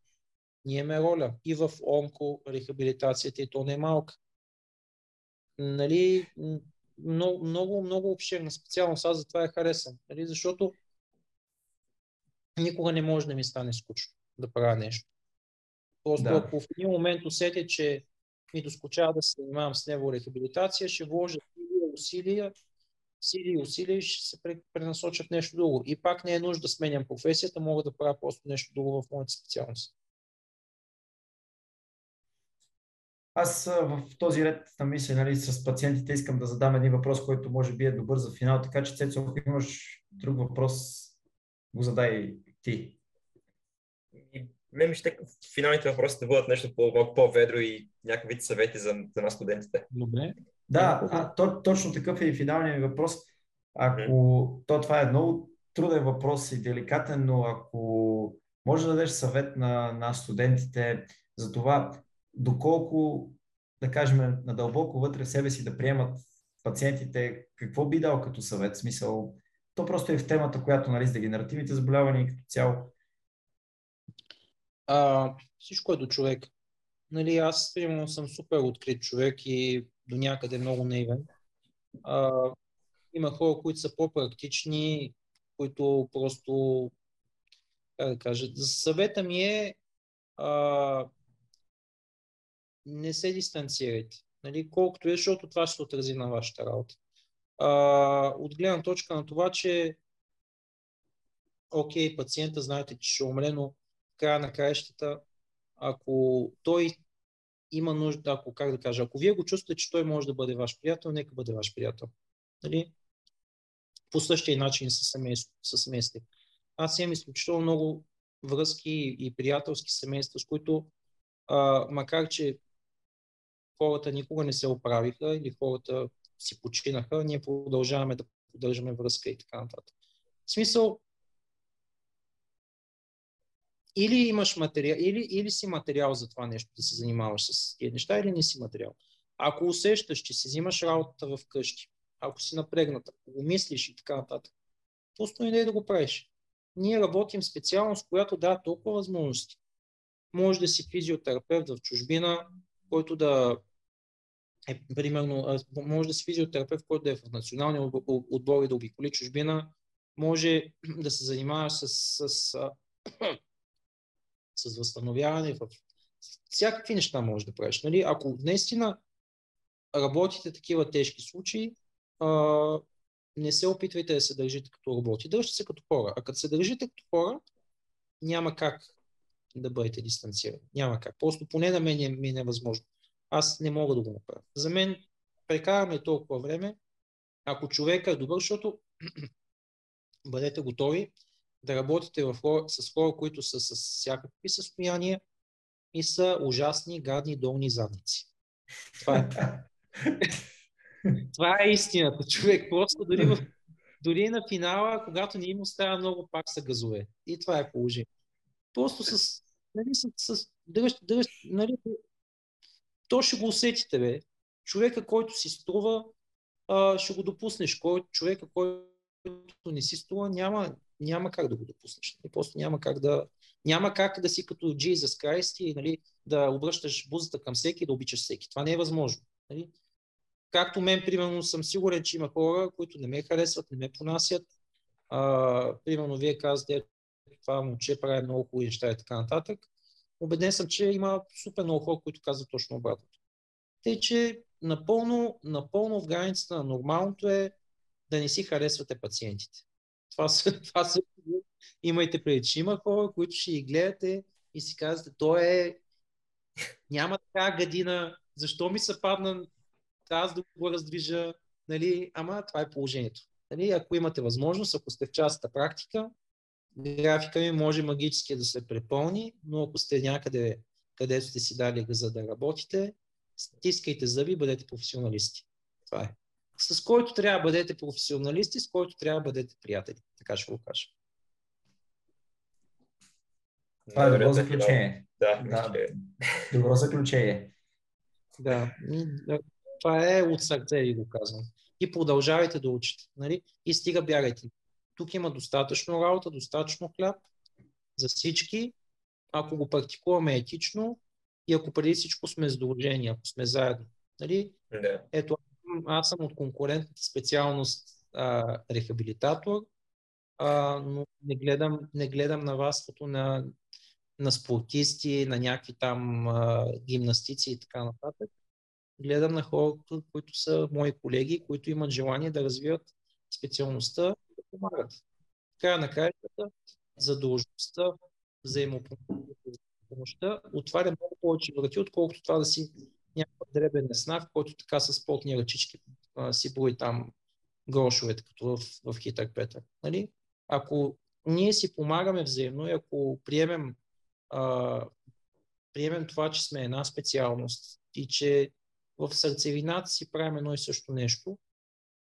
ние имаме роля. И в онкорехабилитацията, и то не е малка. Нали... Много обширна специалност, аз затова я харесвам, нали? Защото никога не може да ми стане скучно да правя нещо. Просто ако в един момент усетя, че ми доскучава да се занимавам с неврорехабилитация, ще вложа сили и усилия и ще се пренасочат нещо друго. И пак не е нужда да сменям професията, мога да правя просто нещо друго в моята специалност. Аз в този ред на мисля, нали, с пациентите искам да задам един въпрос, който може би е добър за финал, така че Цецо, ако имаш друг въпрос, го задай ти. Мен ще финалните въпроси да бъдат нещо по-ведро и някакви съвети за нас студентите. Добре. Да, точно такъв е и финалният ми въпрос. Това е много труден въпрос и деликатен, но ако може да дадеш съвет на студентите за това, доколко, да кажем, надълбоко вътре в себе си да приемат пациентите, какво би дал като съвет? Смисъл, то просто е в темата, която, нали, с дегенеративните заболявания като цяло. Всичко е до човек. Нали, аз, примерно, съм супер открит човек и до някъде много наивен. Има хора, които са по-практични, които просто, как да кажа, съвета ми е не се дистанцирайте, нали, колкото е, защото това ще отрази на вашата работа. От гледна точка на това, че окей, пациента знаете, че ще умре, но в края на краищата, ако той има нужда, ако, как да кажа, ако вие го чувствате, че той може да бъде ваш приятел, нека бъде ваш приятел. Нали? По същия начин със семейството. Аз имам изключително много връзки и приятелски семейства, с които, макар че хората никога не се оправиха или хората си починаха, ние продължаваме да поддържаме връзка и така нататък. В смисъл, или имаш материал, или си материал за това нещо, да се занимаваш с тези неща, или не си материал. Ако усещаш, че си взимаш работата в къщи, ако си напрегната, ако го мислиш и така нататък, просто не да го правиш. Ние работим специално, с която дава толкова възможности. Може да си физиотерапевт в чужбина, който да е, примерно, може да си физиотерапевт, който да е в националния отбор и да обиколи чужбина, може да се занимаваш с възстановяване, всякакви неща можеш да правиш. Нали? Ако наистина работите такива тежки случаи, не се опитвайте да се държите като роботи. Държте се като хора. А като се държите като хора, няма как да бъдете дистанцирани. Няма как. Просто поне на мен ми е невъзможно. Аз не мога да го направя. За мен прекараме толкова време, ако човека е добър, защото бъдете готови да работите с хора, които са с всякакви състояния и са ужасни, гадни, долни задници. Това е това е истината, човек. Просто дори на финала, когато не им остава много, пак са газове. И това е положение. Просто нали, то ще го усетите, бе. Човека, който си струва, ще го допуснеш. Човека, който не си струва, няма как да го допуснеш. Просто няма как да си като Jesus Christ и, нали, да обръщаш бузата към всеки и да обичаш всеки. Това не е възможно. Нали? Както мен, примерно, съм сигурен, че има хора, които не ме харесват, не ме понасят. Примерно, вие казвате, това момче прави много хубави неща и така нататък. Убеден съм, че има супер много хора, които казват точно обратното. Тъй, че напълно в границата на нормалното е да не си харесвате пациентите. Това са имайте преди, че има хора, които ще ги гледате и си казвате, той е няма така гадина, защо ми се падна аз да го раздвижа, нали? Ама това е положението. Нали? Ако имате възможност, ако сте в частната практика, графика ми може магически да се препълни, но ако сте някъде, където сте си дали за да работите, стискайте зъби, бъдете професионалисти. Това е. С който трябва да бъдете професионалисти, с който трябва да бъдете приятели. Така ще го кажа. Това е добро заключение. Добро заключение. Да. Това е от сърце, ви го казвам. И продължавайте да учите. Нали? И стига бягайте. Тук има достатъчно работа, достатъчно хляб за всички. Ако го практикуваме етично и ако преди всичко сме сдружени, ако сме заедно. Нали? Yeah. Ето, аз съм от конкурентната специалност рехабилитатор, но не гледам на вас като на спортисти, на някакви там гимнастици и така нататък. Гледам на хората, които са мои колеги, които имат желание да развиват специалността и да помагат. Края на краищата, задължността, взаимопомощта отваря много повече врати, отколкото това да си някакъв дребен неснав, който така с потни ръчички си брои там грошовете, като в Хитър Петър. Нали? Ако ние си помагаме взаимно и ако приемем това, че сме една специалност и че в сърцевината си правим едно и също нещо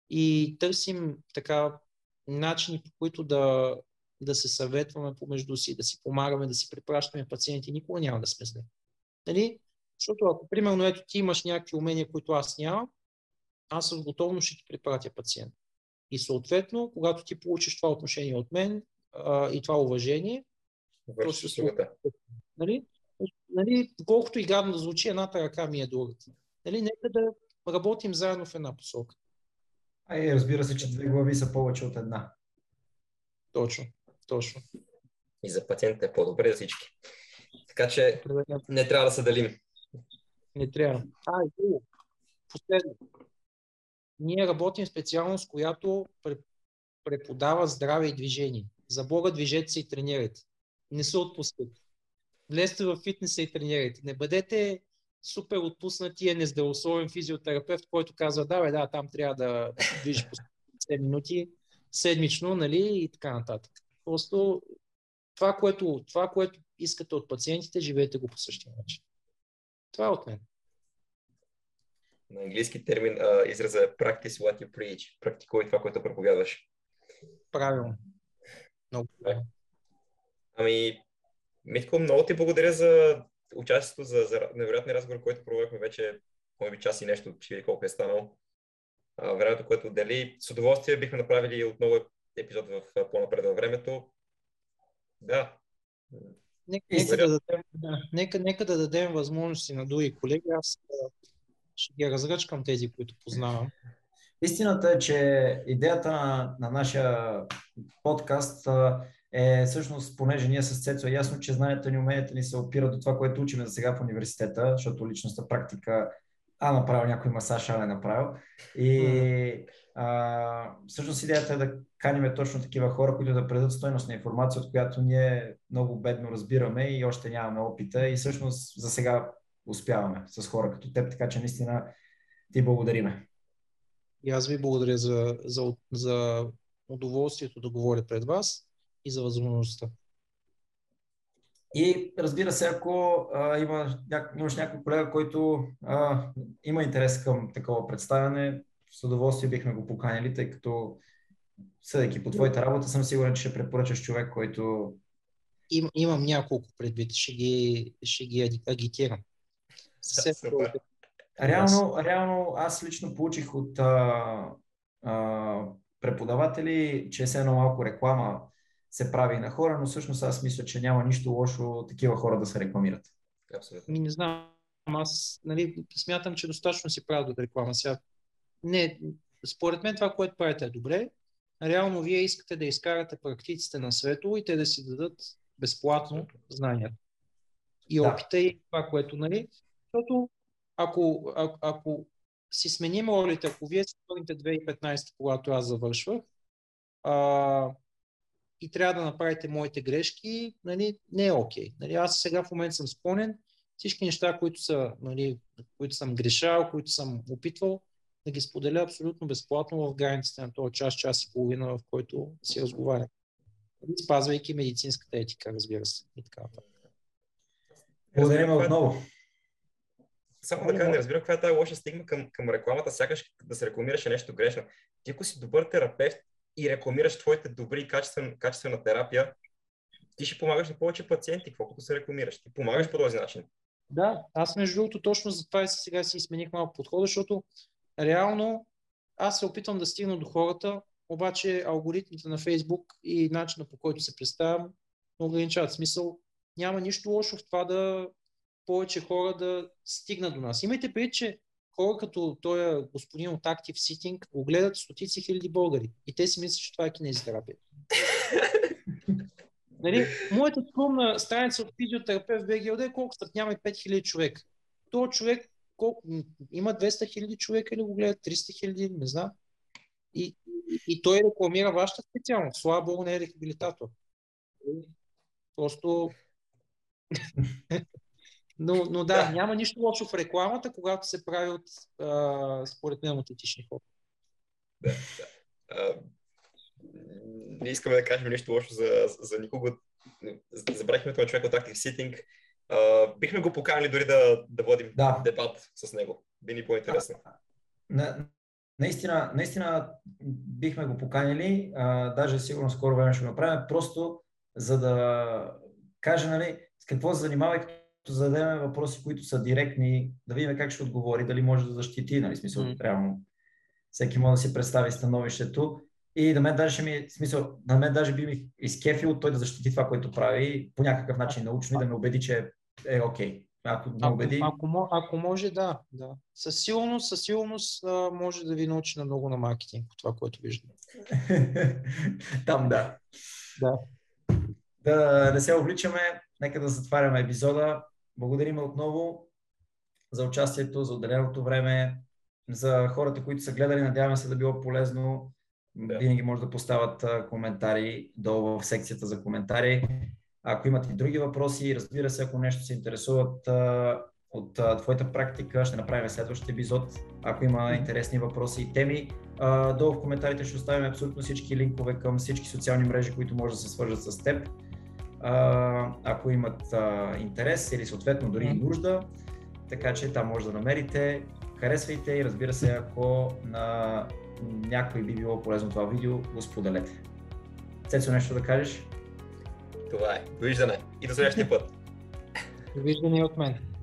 и търсим така начини, по които да се съветваме помежду си, да си помагаме, да си препращаме пациенти, никога няма да сме зле. Нали? Защото ако, примерно, ето ти имаш някакви умения, които аз нямам, аз с готовност ще ти препратя пациент. И съответно, когато ти получиш това отношение от мен и това уважение, то се случва. Нали? Колкото и гадно да звучи, едната ръка ми е другата. Нали, нека да работим заедно в една посока. Разбира се, че две глави са повече от една. Точно. И за пациента е по-добре за всички. Така че не трябва да се делим. Не трябва. Последно. Ние работим специалност, която преподава здраве и движение. За Бога, движете се и тренирайте. Не се отпускайте. Влезте във фитнеса и тренирайте. Не бъдете супер отпуснатия, нездравословен физиотерапевт, който казва, да, там трябва да движи по 7 минути седмично, нали, и така нататък. Просто това, което искате от пациентите, живеете го по същия начин. Това е от мен. На английски термин израза е practice what you preach. Практикуй това, което проповядваш. Правилно. Много правилно. Митко, много ти благодаря за участието, за невероятния разговор, който проведохме вече, може би час и нещо, ще види колко е станало. Времето, което отдели. С удоволствие бихме направили отново епизод в по-напред във времето. Да. Нека да дадем възможности на други колеги. Аз ще ги разръчкам тези, които познавам. Истината е, че идеята на нашия подкаст е всъщност, понеже ние с Цецо е ясно, че знанията ни, уменията ни се опират до това, което учим за сега в университета, защото личността практика направил някой масаж, не направил. И всъщност идеята е да каним точно такива хора, които да предадат стойностна информация, от която ние много бедно разбираме и още нямаме опита. И всъщност за сега успяваме с хора като теб, така че наистина ти благодариме. И аз ви благодаря за удоволствието да говоря пред вас и за възможността. И разбира се, ако имаш някой колега, който има интерес към такова представяне, с удоволствие бихме го поканили, тъй като съдейки по твоята работа, съм сигурен, че ще препоръчаш човек, който... Имам няколко предвид, ще ги агитирам. Супер. Реално аз лично получих от преподаватели, че все едно малко реклама се прави на хора, но всъщност аз мисля, че няма нищо лошо такива хора да се рекламират. Абсолютно. Не знам, аз смятам, че достатъчно си правя да реклама. Сега, не, според мен това, което правите е добре. Реално вие искате да изкарате практиците на светло и те да си дадат безплатно знанията. И опита и това, което, защото ако си сменим ролите, ако вие си върнете 2015, когато аз завършвах, и трябва да направите моите грешки, не е окей. Аз сега в момента съм склонен всички неща, които съм грешал, които съм опитвал, да ги споделя абсолютно безплатно в границите на този час и половина, в който си разговарям. Спазвайки медицинската етика, разбира се. И така. Благодарим отново. Само да кажа, не разбирам каква е тази лоша стигма към рекламата, сякаш да се рекламираше нещо грешно. Ти, ако си добър терапевт и рекламираш твоите добри и качествена терапия, ти ще помагаш на повече пациенти, колкото се рекламираш. Ти помагаш по този начин. Да, аз между другото точно за това и сега си смених малко подхода, защото реално аз се опитвам да стигна до хората, обаче алгоритмите на Фейсбук и начина, по който се представям, не ограничават. Смисъл, няма нищо лошо в това да повече хора да стигнат до нас. Имайте предвид, че хора като този господин от Active Sitting го гледат стотици хиляди българи и те си мислят, че това е кинезитерапия. Моята скромна страница от физиотерапевт БГЛД е колко стъп, няма и 5000 човек. Той човек има 200 хиляди човека или го гледат 300 хиляди, не знам. И той рекламира вашата специалност. Слава Богу, не е рехабилитатор. Просто... Но да, няма нищо лошо в рекламата, когато се прави от, според мен, от етични хора. Да. Не искаме да кажем нищо лошо за никого. Забрахме този човек от Active Sitting. Бихме го поканили дори да водим дебат с него. Би ни по-интересно. Наистина бихме го поканили. Даже сигурно скоро време ще го направим. Просто за да кажа, с какво се занимава, зададем въпроси, които са директни, да видим как ще отговори, дали може да защити, смисъл, реално всеки може да си представи становището и на мен даже би ми изкефил той да защити това, което прави по някакъв начин научно и да ме убеди, че е окей. Ако може, да. Със сигурност може да ви научи на много на маркетинг по това, което виждам. Там да. Да не се обличаме, нека да затваряме епизода. Благодарим отново за участието, за отделеното време, за хората, които са гледали. Надяваме се да било полезно. Да. Винаги може да поставят коментари долу в секцията за коментари. Ако имате други въпроси, разбира се, ако нещо се интересуват от твоята практика, ще направим следващия епизод. Ако има интересни въпроси и теми, долу в коментарите ще оставим абсолютно всички линкове към всички социални мрежи, които може да се свържат с теб. Ако имат интерес или съответно дори нужда, така че там може да намерите. Харесвайте и разбира се, ако на някой би било полезно това видео, го споделете. Цецо, нещо да кажеш? Това е. Довиждане и до следващия път. Довиждане от мен.